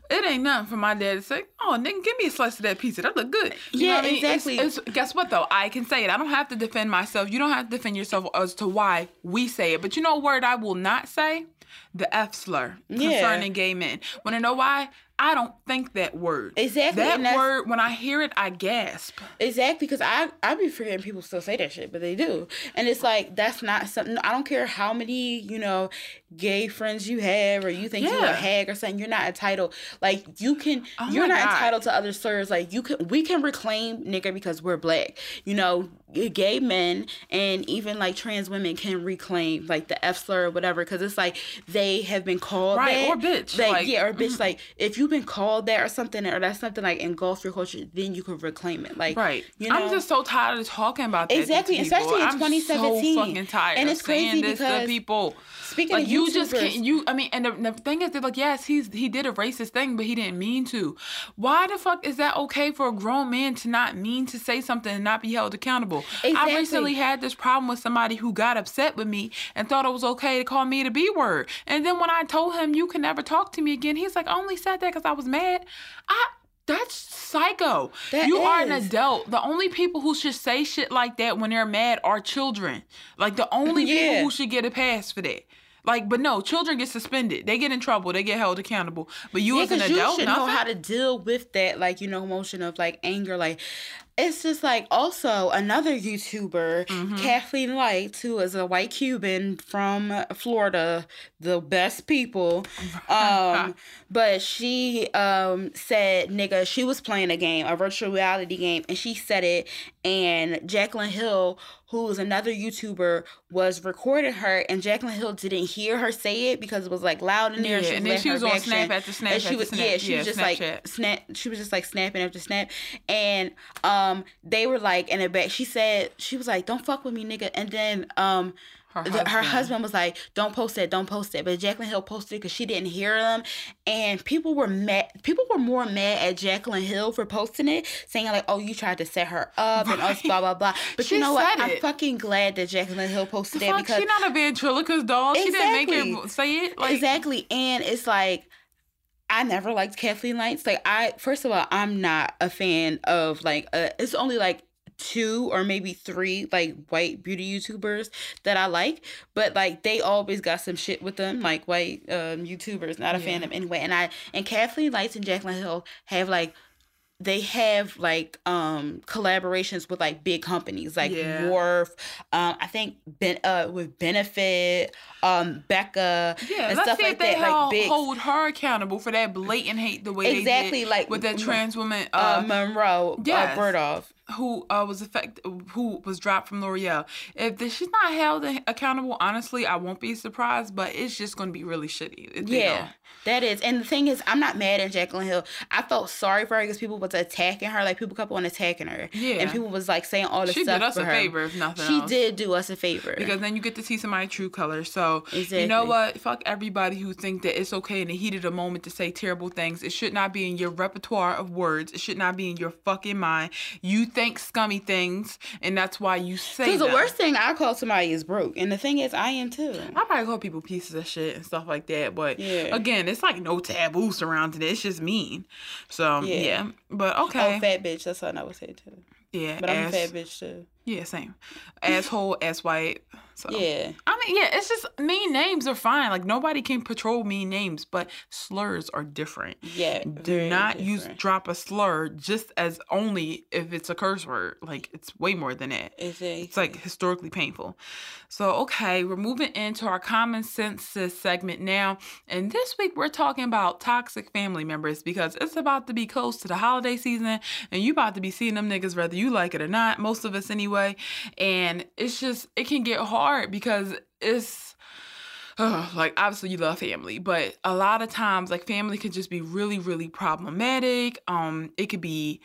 it ain't nothing for my dad to say, oh, nigga, give me a slice of that pizza. That look good. You yeah, know what exactly. I mean? It's, it's, guess what, though? I can say it. I don't have to defend myself. You don't have to defend yourself as to why we say it. But you know a word I will not say? The F slur concerning yeah. gay men. Want to know why? I don't think that word. Exactly. That word, when I hear it, I gasp. Exactly, because I, I be forgetting people still say that shit, but they do. And it's like, that's not something, I don't care how many, you know, gay friends you have, or you think yeah. you're a hag or something, you're not entitled. Like, you can, oh you're not God. entitled to other slurs. Like, you can, we can reclaim nigger because we're black. You know, gay men and even, like, trans women can reclaim, like, the F slur or whatever, because it's like, they have been called right, that. Or bitch. Like, like, yeah, or bitch. Mm-hmm. Like, if you been called that or something, or that's something like engulfed your culture, then you could reclaim it. Like, right, you know? I'm just so tired of talking about that. Exactly, especially in twenty seventeen. I'm so fucking tired. And it's crazy because this to people, speaking like, of you YouTubers, just can't. You, I mean, and the, the thing is, they're like, yes, he's he did a racist thing, but he didn't mean to. Why the fuck is that okay for a grown man to not mean to say something and not be held accountable? Exactly. I recently had this problem with somebody who got upset with me and thought it was okay to call me the B word, and then when I told him you can never talk to me again, he's like, I only said that because I was mad. I that's psycho. That you is. Are an adult. The only people who should say shit like that when they're mad are children. Like, the only yeah. people who should get a pass for that. Like, but no, children get suspended. They get in trouble. They get held accountable. But you yeah, as an adult, you should nothing. know how to deal with that, like, you know, emotion of, like, anger. Like, it's just, like, also another YouTuber, mm-hmm. Kathleen Lights, who is a white Cuban from Florida, the best people. Um, but she um, said, nigga, she was playing a game, a virtual reality game, and she said it, and Jaclyn Hill, who is another YouTuber, was recording her, and Jaclyn Hill didn't hear her say it because it was like loud in there. Yeah, and then she was on snap after snap after snap. Yeah, she was just like snap. She was just like snapping after snap, and um, they were like in the back. She said she was like, "Don't fuck with me, nigga," and then um. Her husband. her husband was like, don't post it, don't post it. But Jaclyn Hill posted it because she didn't hear them. And people were mad. People were more mad at Jaclyn Hill for posting it, saying like, oh, you tried to set her up, right, and us, blah, blah, blah. But she, you know what? It. I'm fucking glad that Jaclyn Hill posted that, because... she's not a ventriloquist doll. Exactly. She didn't make it say it. Like... Exactly. And it's like, I never liked Kathleen Lights. Like, I, first of all, I'm not a fan of like, uh, it's only like two or maybe three like white beauty YouTubers that I like, but like they always got some shit with them, like white um YouTubers. Not a yeah. fan of them anyway. And I and Kathleen Lights and Jaclyn Hill have like they have like um collaborations with like big companies, like yeah. Wharf, um I think ben, uh with Benefit, um Becca, yeah, and stuff like they that. Hold, like, big... hold her accountable for that blatant hate the way exactly they did like with that trans woman uh, uh Monroe yes. uh, Burdoff. Who uh, was affect, who was dropped from L'Oreal. If this, she's not held accountable, honestly, I won't be surprised, but it's just going to be really shitty. Yeah, know. that is. And the thing is, I'm not mad at Jaclyn Hill. I felt sorry for her because people was attacking her. Like, people kept on attacking her. Yeah. And people was, like, saying all this she stuff She did us for a her. favor, if nothing she else. She did do us a favor. Because then you get to see somebody's true color. So, exactly. you know what? Fuck everybody who think that it's okay in the heat of the moment to say terrible things. It should not be in your repertoire of words. It should not be in your fucking mind. You think think scummy things, and that's why you say that. Because the worst thing I call somebody is broke, and the thing is, I am too. I probably call people pieces of shit and stuff like that, but yeah. again, it's like no taboo surrounding it. It's just mean. So, yeah. yeah. But, okay. Oh, fat bitch. That's something I would say, too. Yeah. But ass, I'm a fat bitch, too. Yeah, same. Asshole, ass white. So. Yeah. I mean, yeah, it's just mean names are fine. Like, nobody can patrol mean names, but slurs are different. Yeah. Do not different. use, drop a slur just as only if it's a curse word. Like, it's way more than that. Exactly. It's like historically painful. So, okay, we're moving into our common senses segment now. And this week we're talking about toxic family members, because it's about to be close to the holiday season and you about to be seeing them niggas whether you like it or not. Most of us anyway. And it's just, it can get hard. Because it's ugh, like, obviously you love family, but a lot of times like family could just be really, really problematic. Um, it could be,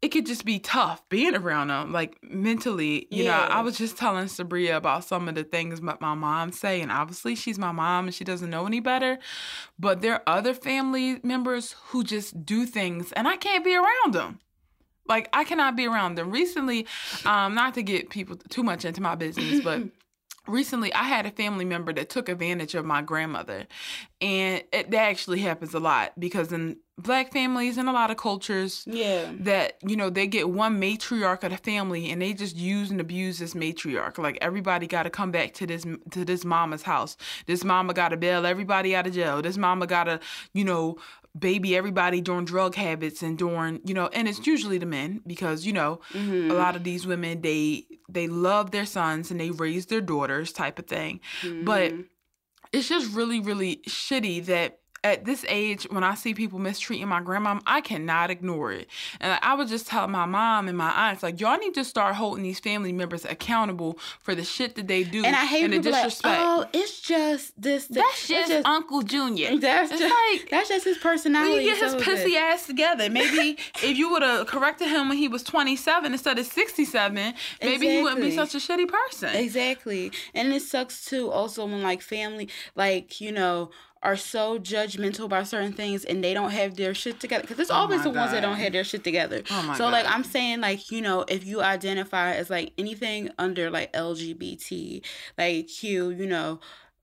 it could just be tough being around them, like mentally. You yeah. know, I was just telling Sabria about some of the things that my mom say, and obviously she's my mom and she doesn't know any better. But there are other family members who just do things, and I can't be around them. Like, I cannot be around them. Recently, um, not to get people too much into my business, but recently I had a family member that took advantage of my grandmother. And it, that actually happens a lot, because in Black families and a lot of cultures, yeah, that, you know, they get one matriarch of the family and they just use and abuse this matriarch. Like, everybody got to come back to this to this mama's house. This mama got to bail everybody out of jail. This mama got to, you know... baby everybody during drug habits and during, you know, and it's usually the men, because, you know, mm-hmm. a lot of these women, they they love their sons and they raise their daughters type of thing. Mm-hmm. But it's just really, really shitty that at this age, when I see people mistreating my grandma, I cannot ignore it. And I would just tell my mom and my aunts, like, y'all need to start holding these family members accountable for the shit that they do. And I hate and people the disrespect. Like, oh, it's just this. Th- that's just, just Uncle Junior. That's it's just like, that's just his personality. When you get his pissy that. ass together. Maybe if you would have corrected him when he was twenty-seven instead of sixty-seven, maybe exactly. he wouldn't be such a shitty person. Exactly. And it sucks too. Also, when like family, like, you know, are so judgmental about certain things and they don't have their shit together. Because there's oh always the God. ones that don't have their shit together. Oh my so, God. like, I'm saying, like, you know, if you identify as, like, anything under, like, L G B T, like, Q, you know,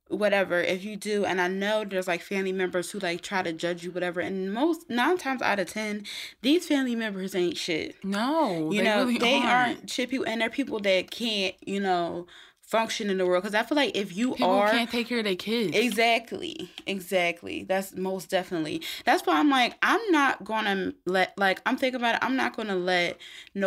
whatever, if you do, and I know there's, like, family members who, like, try to judge you, whatever, and most, nine times out of ten, these family members ain't shit. No, You they know, really they aren't. aren't shit people, and they're people that can't, you know... function in the world, because I feel like if you people are can't take care of their kids. Exactly, exactly. That's most definitely. That's why I'm like, I'm not gonna let, like, I'm thinking about it. I'm not gonna let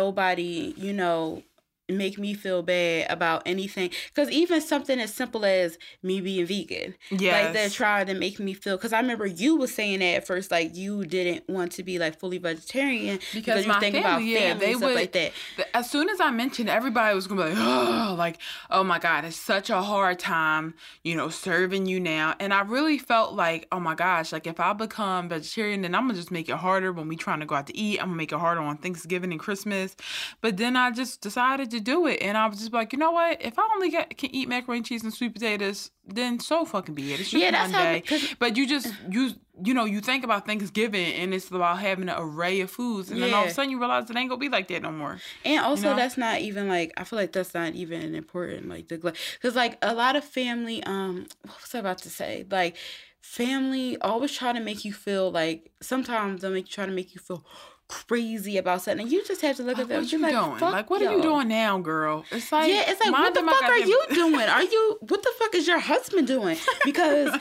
nobody, you know, make me feel bad about anything, because even something as simple as me being vegan, yes. like, they're trying to make me feel, because I remember you was saying that at first, like, you didn't want to be like fully vegetarian because, because you think about family yeah, they and stuff would, like that. As soon as I mentioned, everybody was gonna be like, oh, like, oh my God, it's such a hard time, you know, serving you now. And I really felt like, oh my gosh, like, if I become vegetarian, then I'm gonna just make it harder when we trying to go out to eat. I'm gonna make it harder on Thanksgiving and Christmas. But then I just decided to do it. And I was just like, you know what? If I only get, can eat macaroni and cheese and sweet potatoes, then so fucking be it. It's just yeah, that's Monday. How, but you just, you you know, you think about Thanksgiving and it's about having an array of foods. And yeah. then all of a sudden you realize it ain't going to be like that no more. And also, you know? That's not even like, I feel like that's not even important. Like, the because like a lot of family, um, what was I about to say? Like, family always try to make you feel like, sometimes they'll make, try to make you feel crazy about something. You just have to look like, at them. What you like, doing? Like, what yo. are you doing now, girl? It's like, yeah, it's like, what the fuck are you doing? Are you? What the fuck is your husband doing? Because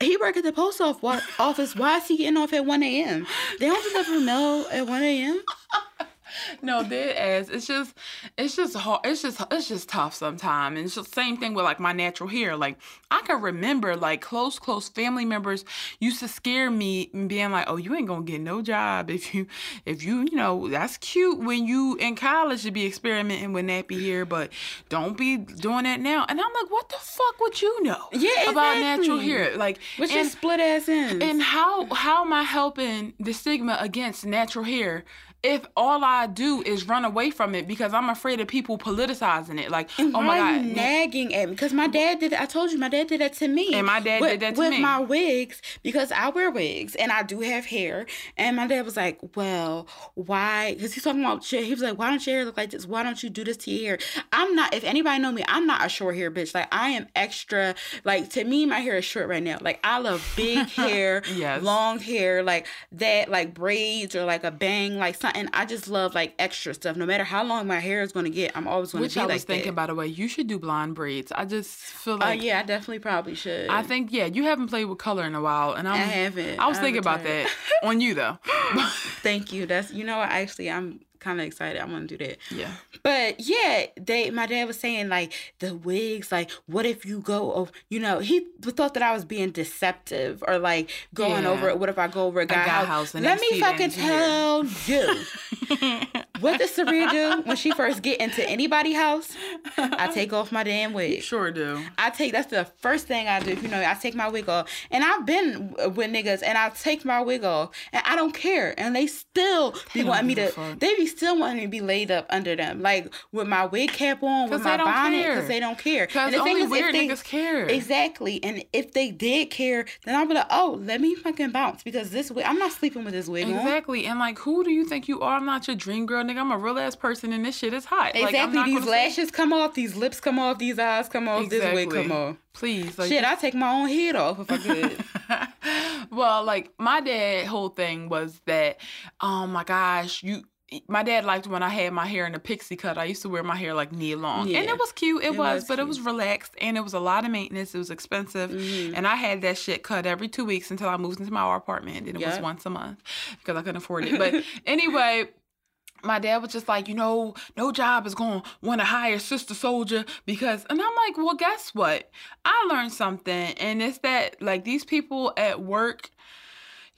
he work at the post office. Why is he getting off at one a m? They don't just let him know at one a m. No, dead ass. It's just, it's just hard. It's just, it's just tough sometimes. And it's just the same thing with like my natural hair. Like I can remember like close, close family members used to scare me and being like, "Oh, you ain't gonna get no job if you, if you, you know, that's cute when you in college to be experimenting with nappy hair, but don't be doing that now." And I'm like, "What the fuck would you know yeah, about exactly. natural hair? Like, what's your split ass ends? And how, how am I helping the stigma against natural hair?" If all I do is run away from it because I'm afraid of people politicizing it. Like, and oh my God. Nagging at me. Because my dad did, I told you, my dad did that to me. And my dad with, did that to with me. With my wigs, because I wear wigs and I do have hair. And my dad was like, well, why? Because he's talking about shit. He was like, why don't your hair look like this? Why don't you do this to your hair? I'm not, if anybody know me, I'm not a short hair bitch. Like, I am extra. Like, to me, my hair is short right now. Like, I love big hair, yes. long hair, like that, like braids or like a bang, like something. And I just love like extra stuff. No matter how long my hair is going to get, I'm always going to be like that. Which I was thinking, by the way, you should do blonde braids. I just feel like... Oh, uh, yeah, I definitely probably should. I think, yeah, you haven't played with color in a while. And I'm, I haven't. I was I thinking about that. On you, though. Thank you. That's, you know, actually, I'm kind of excited. I want to do that. Yeah. But, yeah, they. my dad was saying, like, the wigs, like, what if you go over... You know, he thought that I was being deceptive or, like, going yeah. over it. What if I go over a guy house? house and Let me fucking tell you. What does Sierra do when she first get into anybody's house? I take off my damn wig. You sure do. I take... That's the first thing I do. You know, I take my wig off. And I've been with niggas, and I take my wig off. And I don't care. And they still they be wanting me to... Fuck. They be still wanting me to be laid up under them. Like, with my wig cap on, with my bonnet, because they don't care. Because only weird niggas care. Exactly. And if they did care, then I'll be like, oh, let me fucking bounce, because this wig, I'm not sleeping with this wig on. Exactly. And, like, who do you think you are? I'm not your dream girl, nigga. I'm a real-ass person, and this shit is hot. Exactly. These lashes come off, these lips come off, these eyes come off, this wig come off. Please. Like, shit, I take my own head off if I could. Well, like, my dad's whole thing was that, oh, my gosh, you... My dad liked when I had my hair in a pixie cut. I used to wear my hair like knee long. Yeah. And it was cute. It, it was, was cute. But it was relaxed. And it was a lot of maintenance. It was expensive. Mm-hmm. And I had that shit cut every two weeks until I moved into my apartment. And it yeah. was once a month because I couldn't afford it. But anyway... My dad was just like, you know, no job is going to want to hire Sister Soldier because... And I'm like, well, guess what? I learned something. And it's that, like, these people at work...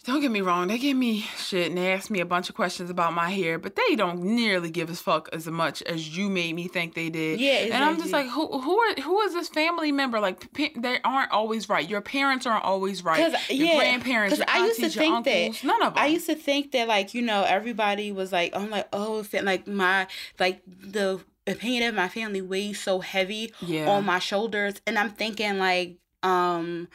Don't get me wrong. They give me shit and they ask me a bunch of questions about my hair, but they don't nearly give a fuck as much as you made me think they did. Yeah, exactly. And I'm just like, who who are, who is this family member? Like, they aren't always right. Your parents aren't always right. Your yeah, grandparents, your aunties, I used to think your uncles, that, none of them. I used to think that, like, you know, everybody was like, I'm like, oh, like my, like the opinion of my family weighs so heavy yeah. on my shoulders. And I'm thinking like, um...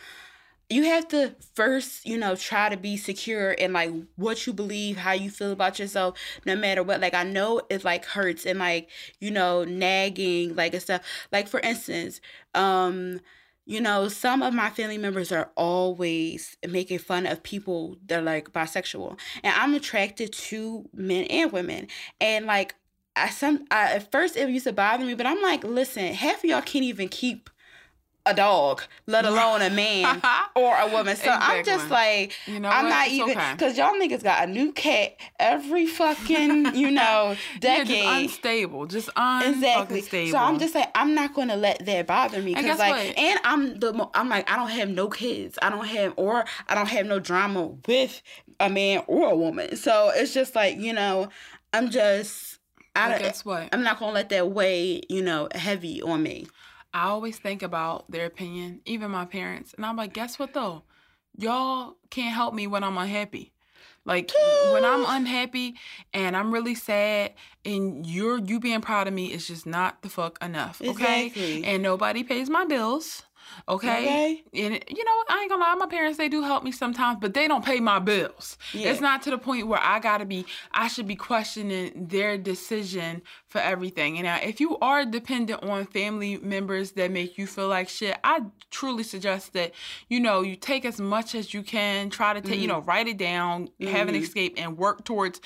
you have to first, you know, try to be secure in, like, what you believe, how you feel about yourself, no matter what. Like, I know it, like, hurts and, like, you know, nagging, like, and stuff. Like, for instance, um... you know, some of my family members are always making fun of people that are, like, bisexual. And I'm attracted to men and women. And, like, I some I, at first it used to bother me, but I'm like, listen, half of y'all can't even keep a dog, let alone a man or a woman. So exactly. I'm just like, you know I'm what? not it's even, because okay. y'all niggas got a new cat every fucking, you know, decade. Yeah, just unstable. Just un- exactly. unstable. So I'm just like, I'm not going to let that bother me. Because like, what? And I'm the, I'm like, I don't have no kids. I don't have, or I don't have no drama with a man or a woman. So it's just like, you know, I'm just, I well, guess what? I'm not going to let that weigh, you know, heavy on me. I always think about their opinion, even my parents. And I'm like, guess what, though? Y'all can't help me when I'm unhappy. Like, when I'm unhappy and I'm really sad and you're you being proud of me is just not the fuck enough, okay? Exactly. And nobody pays my bills, okay? okay? And, it, you know, I ain't gonna lie. My parents, they do help me sometimes, but they don't pay my bills. Yeah. It's not to the point where I gotta be, I should be questioning their decision for everything. And now, if you are dependent on family members that make you feel like shit, I truly suggest that, you know, you take as much as you can, try to take, mm-hmm. you know, write it down, mm-hmm. have an escape, and work towards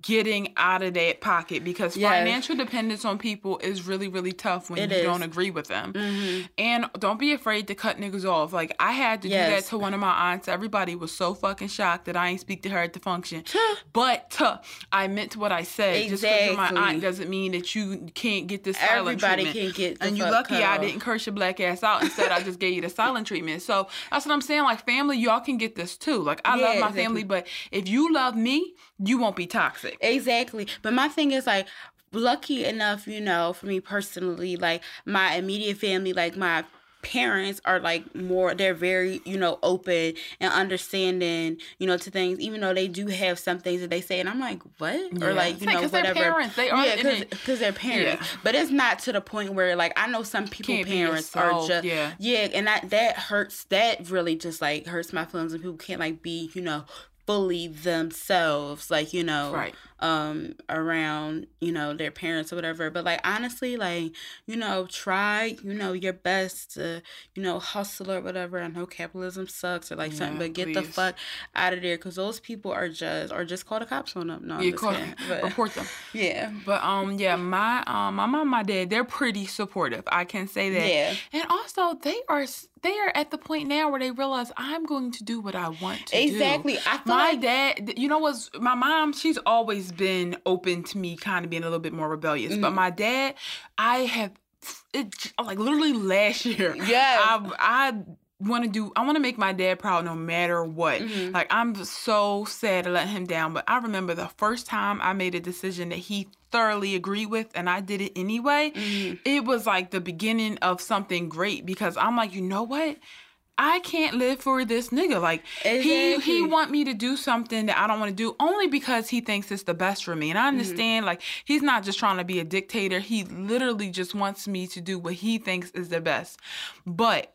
getting out of that pocket, because yes. financial dependence on people is really, really tough when it you is. don't agree with them. Mm-hmm. And don't be afraid to cut niggas off. Like, I had to yes. do that to one of my aunts. Everybody was so fucking shocked that I ain't speak to her at the function. But uh, I meant what I said. Exactly. Just because you're my aunt doesn't mean that you can't get this silent Everybody treatment. Can get the and you lucky cut I off. Didn't curse your black ass out. Instead, I just gave you the silent treatment. So that's what I'm saying. Like, family, y'all can get this too. Like, I yeah, love my exactly. family, but if you love me, you won't be toxic. Exactly. But my thing is, like, lucky enough, you know, for me personally, like, my immediate family, like, my parents are like more, they're very, you know, open and understanding, you know, to things, even though they do have some things that they say and I'm like, what? Yeah. Or like, you know, whatever. They're parents. They are, yeah, because they're parents. Yeah. But it's not to the point where, like, I know some people can't parents are just yeah, yeah and that that hurts. That really just like hurts my feelings, and people can't like be, you know, fully themselves, like, you know, right. um around, you know, their parents or whatever. But like, honestly, like, you know, try, you know, your best to, you know, hustle or whatever. I know capitalism sucks or like yeah, something, but get please. the fuck out of there, because those people are just, or just call the cops on them. No, I'm yeah, just kidding, but, report them. Yeah, but um yeah, my um my mom, my dad, they're pretty supportive, I can say that. Yeah. And also, they are they are at the point now where they realize I'm going to do what I want to exactly. do. Exactly. I feel my like... dad, you know what's, my mom, she's always been open to me kind of being a little bit more rebellious. Mm-hmm. But my dad, I have, it, like literally last year, yeah, I, I want to do, I want to make my dad proud no matter what. Mm-hmm. Like, I'm so sad to let him down. But I remember the first time I made a decision that he thoroughly agreed with, and I did it anyway. Mm-hmm. It was like the beginning of something great, because I'm like, you know what? I can't live for this nigga. Like, exactly. he he want me to do something that I don't want to do only because he thinks it's the best for me. And I understand, mm-hmm. like, he's not just trying to be a dictator. He literally just wants me to do what he thinks is the best. But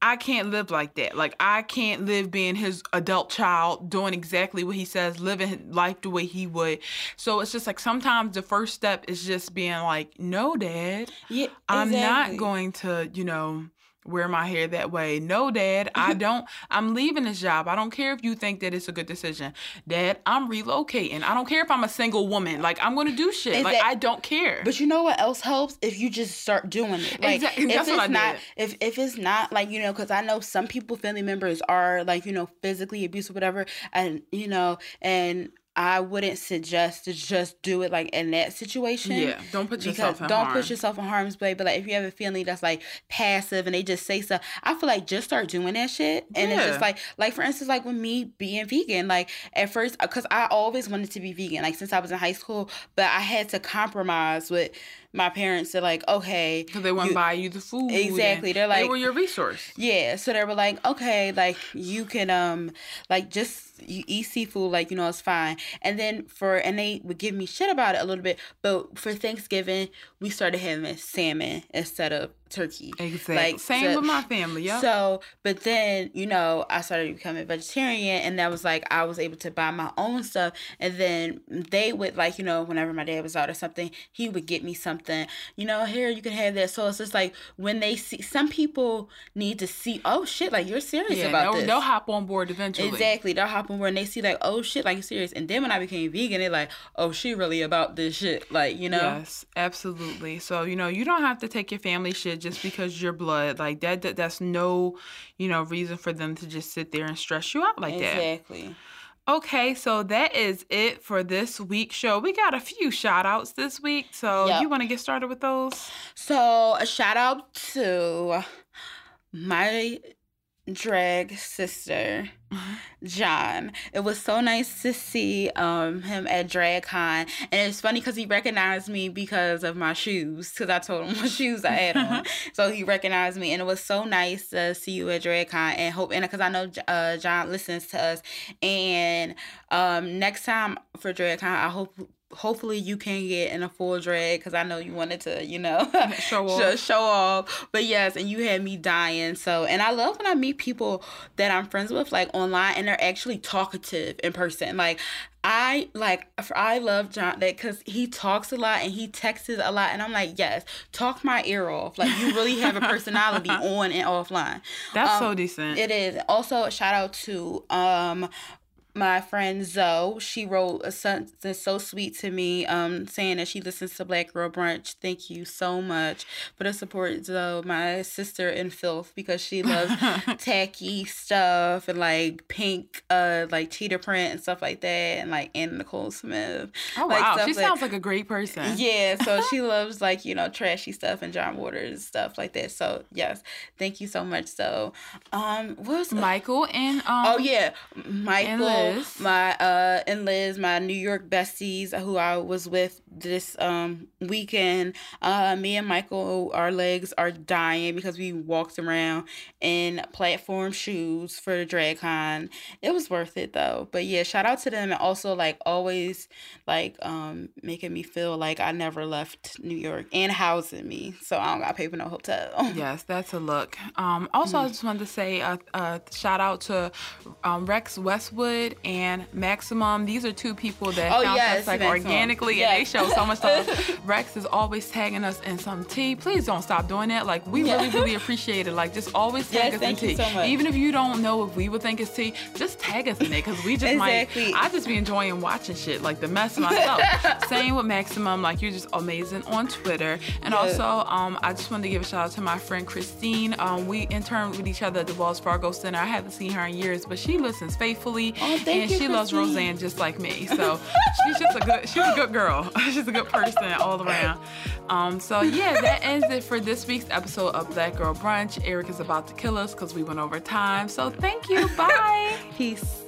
I can't live like that. Like, I can't live being his adult child, doing exactly what he says, living life the way he would. So it's just like, sometimes the first step is just being like, no, Dad, yeah, exactly. I'm not going to, you know, wear my hair that way. No, Dad, I don't. I'm leaving this job. I don't care if you think that it's a good decision. Dad, I'm relocating. I don't care if I'm a single woman. Like, I'm going to do shit. Is like, that, I don't care. But you know what else helps? If you just start doing it. Like, exactly. If That's it's what I not, did. If, if it's not, like, you know, because I know some people, family members are, like, you know, physically abusive, whatever. And, you know, and I wouldn't suggest to just do it, like, in that situation. Yeah, don't put yourself in harm. Don't put yourself in harm's way. But, like, if you have a family that's, like, passive and they just say stuff, I feel like just start doing that shit. And yeah. it's just, like, like, for instance, like, with me being vegan, like, at first, because I always wanted to be vegan, like, since I was in high school, but I had to compromise with my parents. They're like, okay. Because they wouldn't buy you the food. Exactly. They're like, they were your resource. Yeah. So they were like, okay, like, you can, um, like, just, you eat seafood, like, you know, it's fine. And then for, and they would give me shit about it a little bit, but for Thanksgiving, we started having salmon instead of turkey. Exactly. Like, same so, with my family, yeah. So, but then, you know, I started becoming vegetarian, and that was like, I was able to buy my own stuff. And then they would, like, you know, whenever my dad was out or something, he would get me something, you know, here, you can have that. So it's just like, when they see, some people need to see, oh shit, like, you're serious yeah, about they'll, this. They'll hop on board eventually. Exactly. They'll hop on board, and they see, like, oh shit, like, you're serious. And then when I became vegan, they're like, oh, she really about this shit. Like, you know? Yes, absolutely. So, you know, you don't have to take your family shit just because you're blood. Like, that, that that's no, you know, reason for them to just sit there and stress you out like exactly. that. Exactly. Okay, so that is it for this week's show. We got a few shout-outs this week, so yep. you want to get started with those? So, a shout-out to my drag sister, John. It was so nice to see um him at Drag Con. And it's funny because he recognized me because of my shoes, because I told him what shoes I had on. So he recognized me, and it was so nice to see you at Drag Con. And hope, and because I know uh, John listens to us, and um next time for Drag Con, I hope hopefully you can get in a full drag, because I know you wanted to, you know, show off. show off. But yes, and you had me dying. So, and I love when I meet people that I'm friends with, like online, and they're actually talkative in person. Like, I like I love John that because he talks a lot and he texts a lot, and I'm like, yes, talk my ear off. Like, you really have a personality on and offline. That's um, so decent. It is. Also, shout out to um. my friend Zoe. She wrote a something so sweet to me, um, saying that she listens to Black Girl Brunch. Thank you so much for the support, Zoe, my sister in filth, because she loves tacky stuff and like pink, uh, like cheetah print and stuff like that, and like Anna Nicole Smith. Oh like, wow, she like, sounds like a great person. Yeah, so she loves like you know trashy stuff and John Waters and stuff like that. So yes, thank you so much, Zoe. Um, what was Michael the... and um? Oh yeah, Michael. And My uh and Liz, my New York besties, who I was with this um weekend. Uh, me and Michael, our legs are dying because we walked around in platform shoes for the drag con. It was worth it though. But yeah, shout out to them, and also like always like um making me feel like I never left New York and housing me, so I don't gotta pay for no hotel. Yes, that's a look. Um, also mm. I just wanted to say a, a shout out to um Rex Westwood and Maximum. These are two people that oh, found yes, us like Maximum. organically, yes. and they show so much love. Rex is always tagging us in some tea. Please don't stop doing that. Like, we yeah. really, really appreciate it. Like, just always tag yes, us thank in you tea. So much. Even if you don't know if we would think it's tea, just tag us in it, because we just exactly. might. I just be enjoying watching shit, like the mess myself. Same with Maximum. Like, you're just amazing on Twitter. And yeah. also, um, I just wanted to give a shout out to my friend Christine. Um, we interned with each other at the Wells Fargo Center. I haven't seen her in years, but she listens faithfully. Oh, Thank and you, she Christine. loves Roseanne just like me, so she's just a good, she's a good girl. She's a good person all around. Um, so yeah, that ends it for this week's episode of Black Girl Brunch. Eric is about to kill us because we went over time. So thank you. Bye. Peace.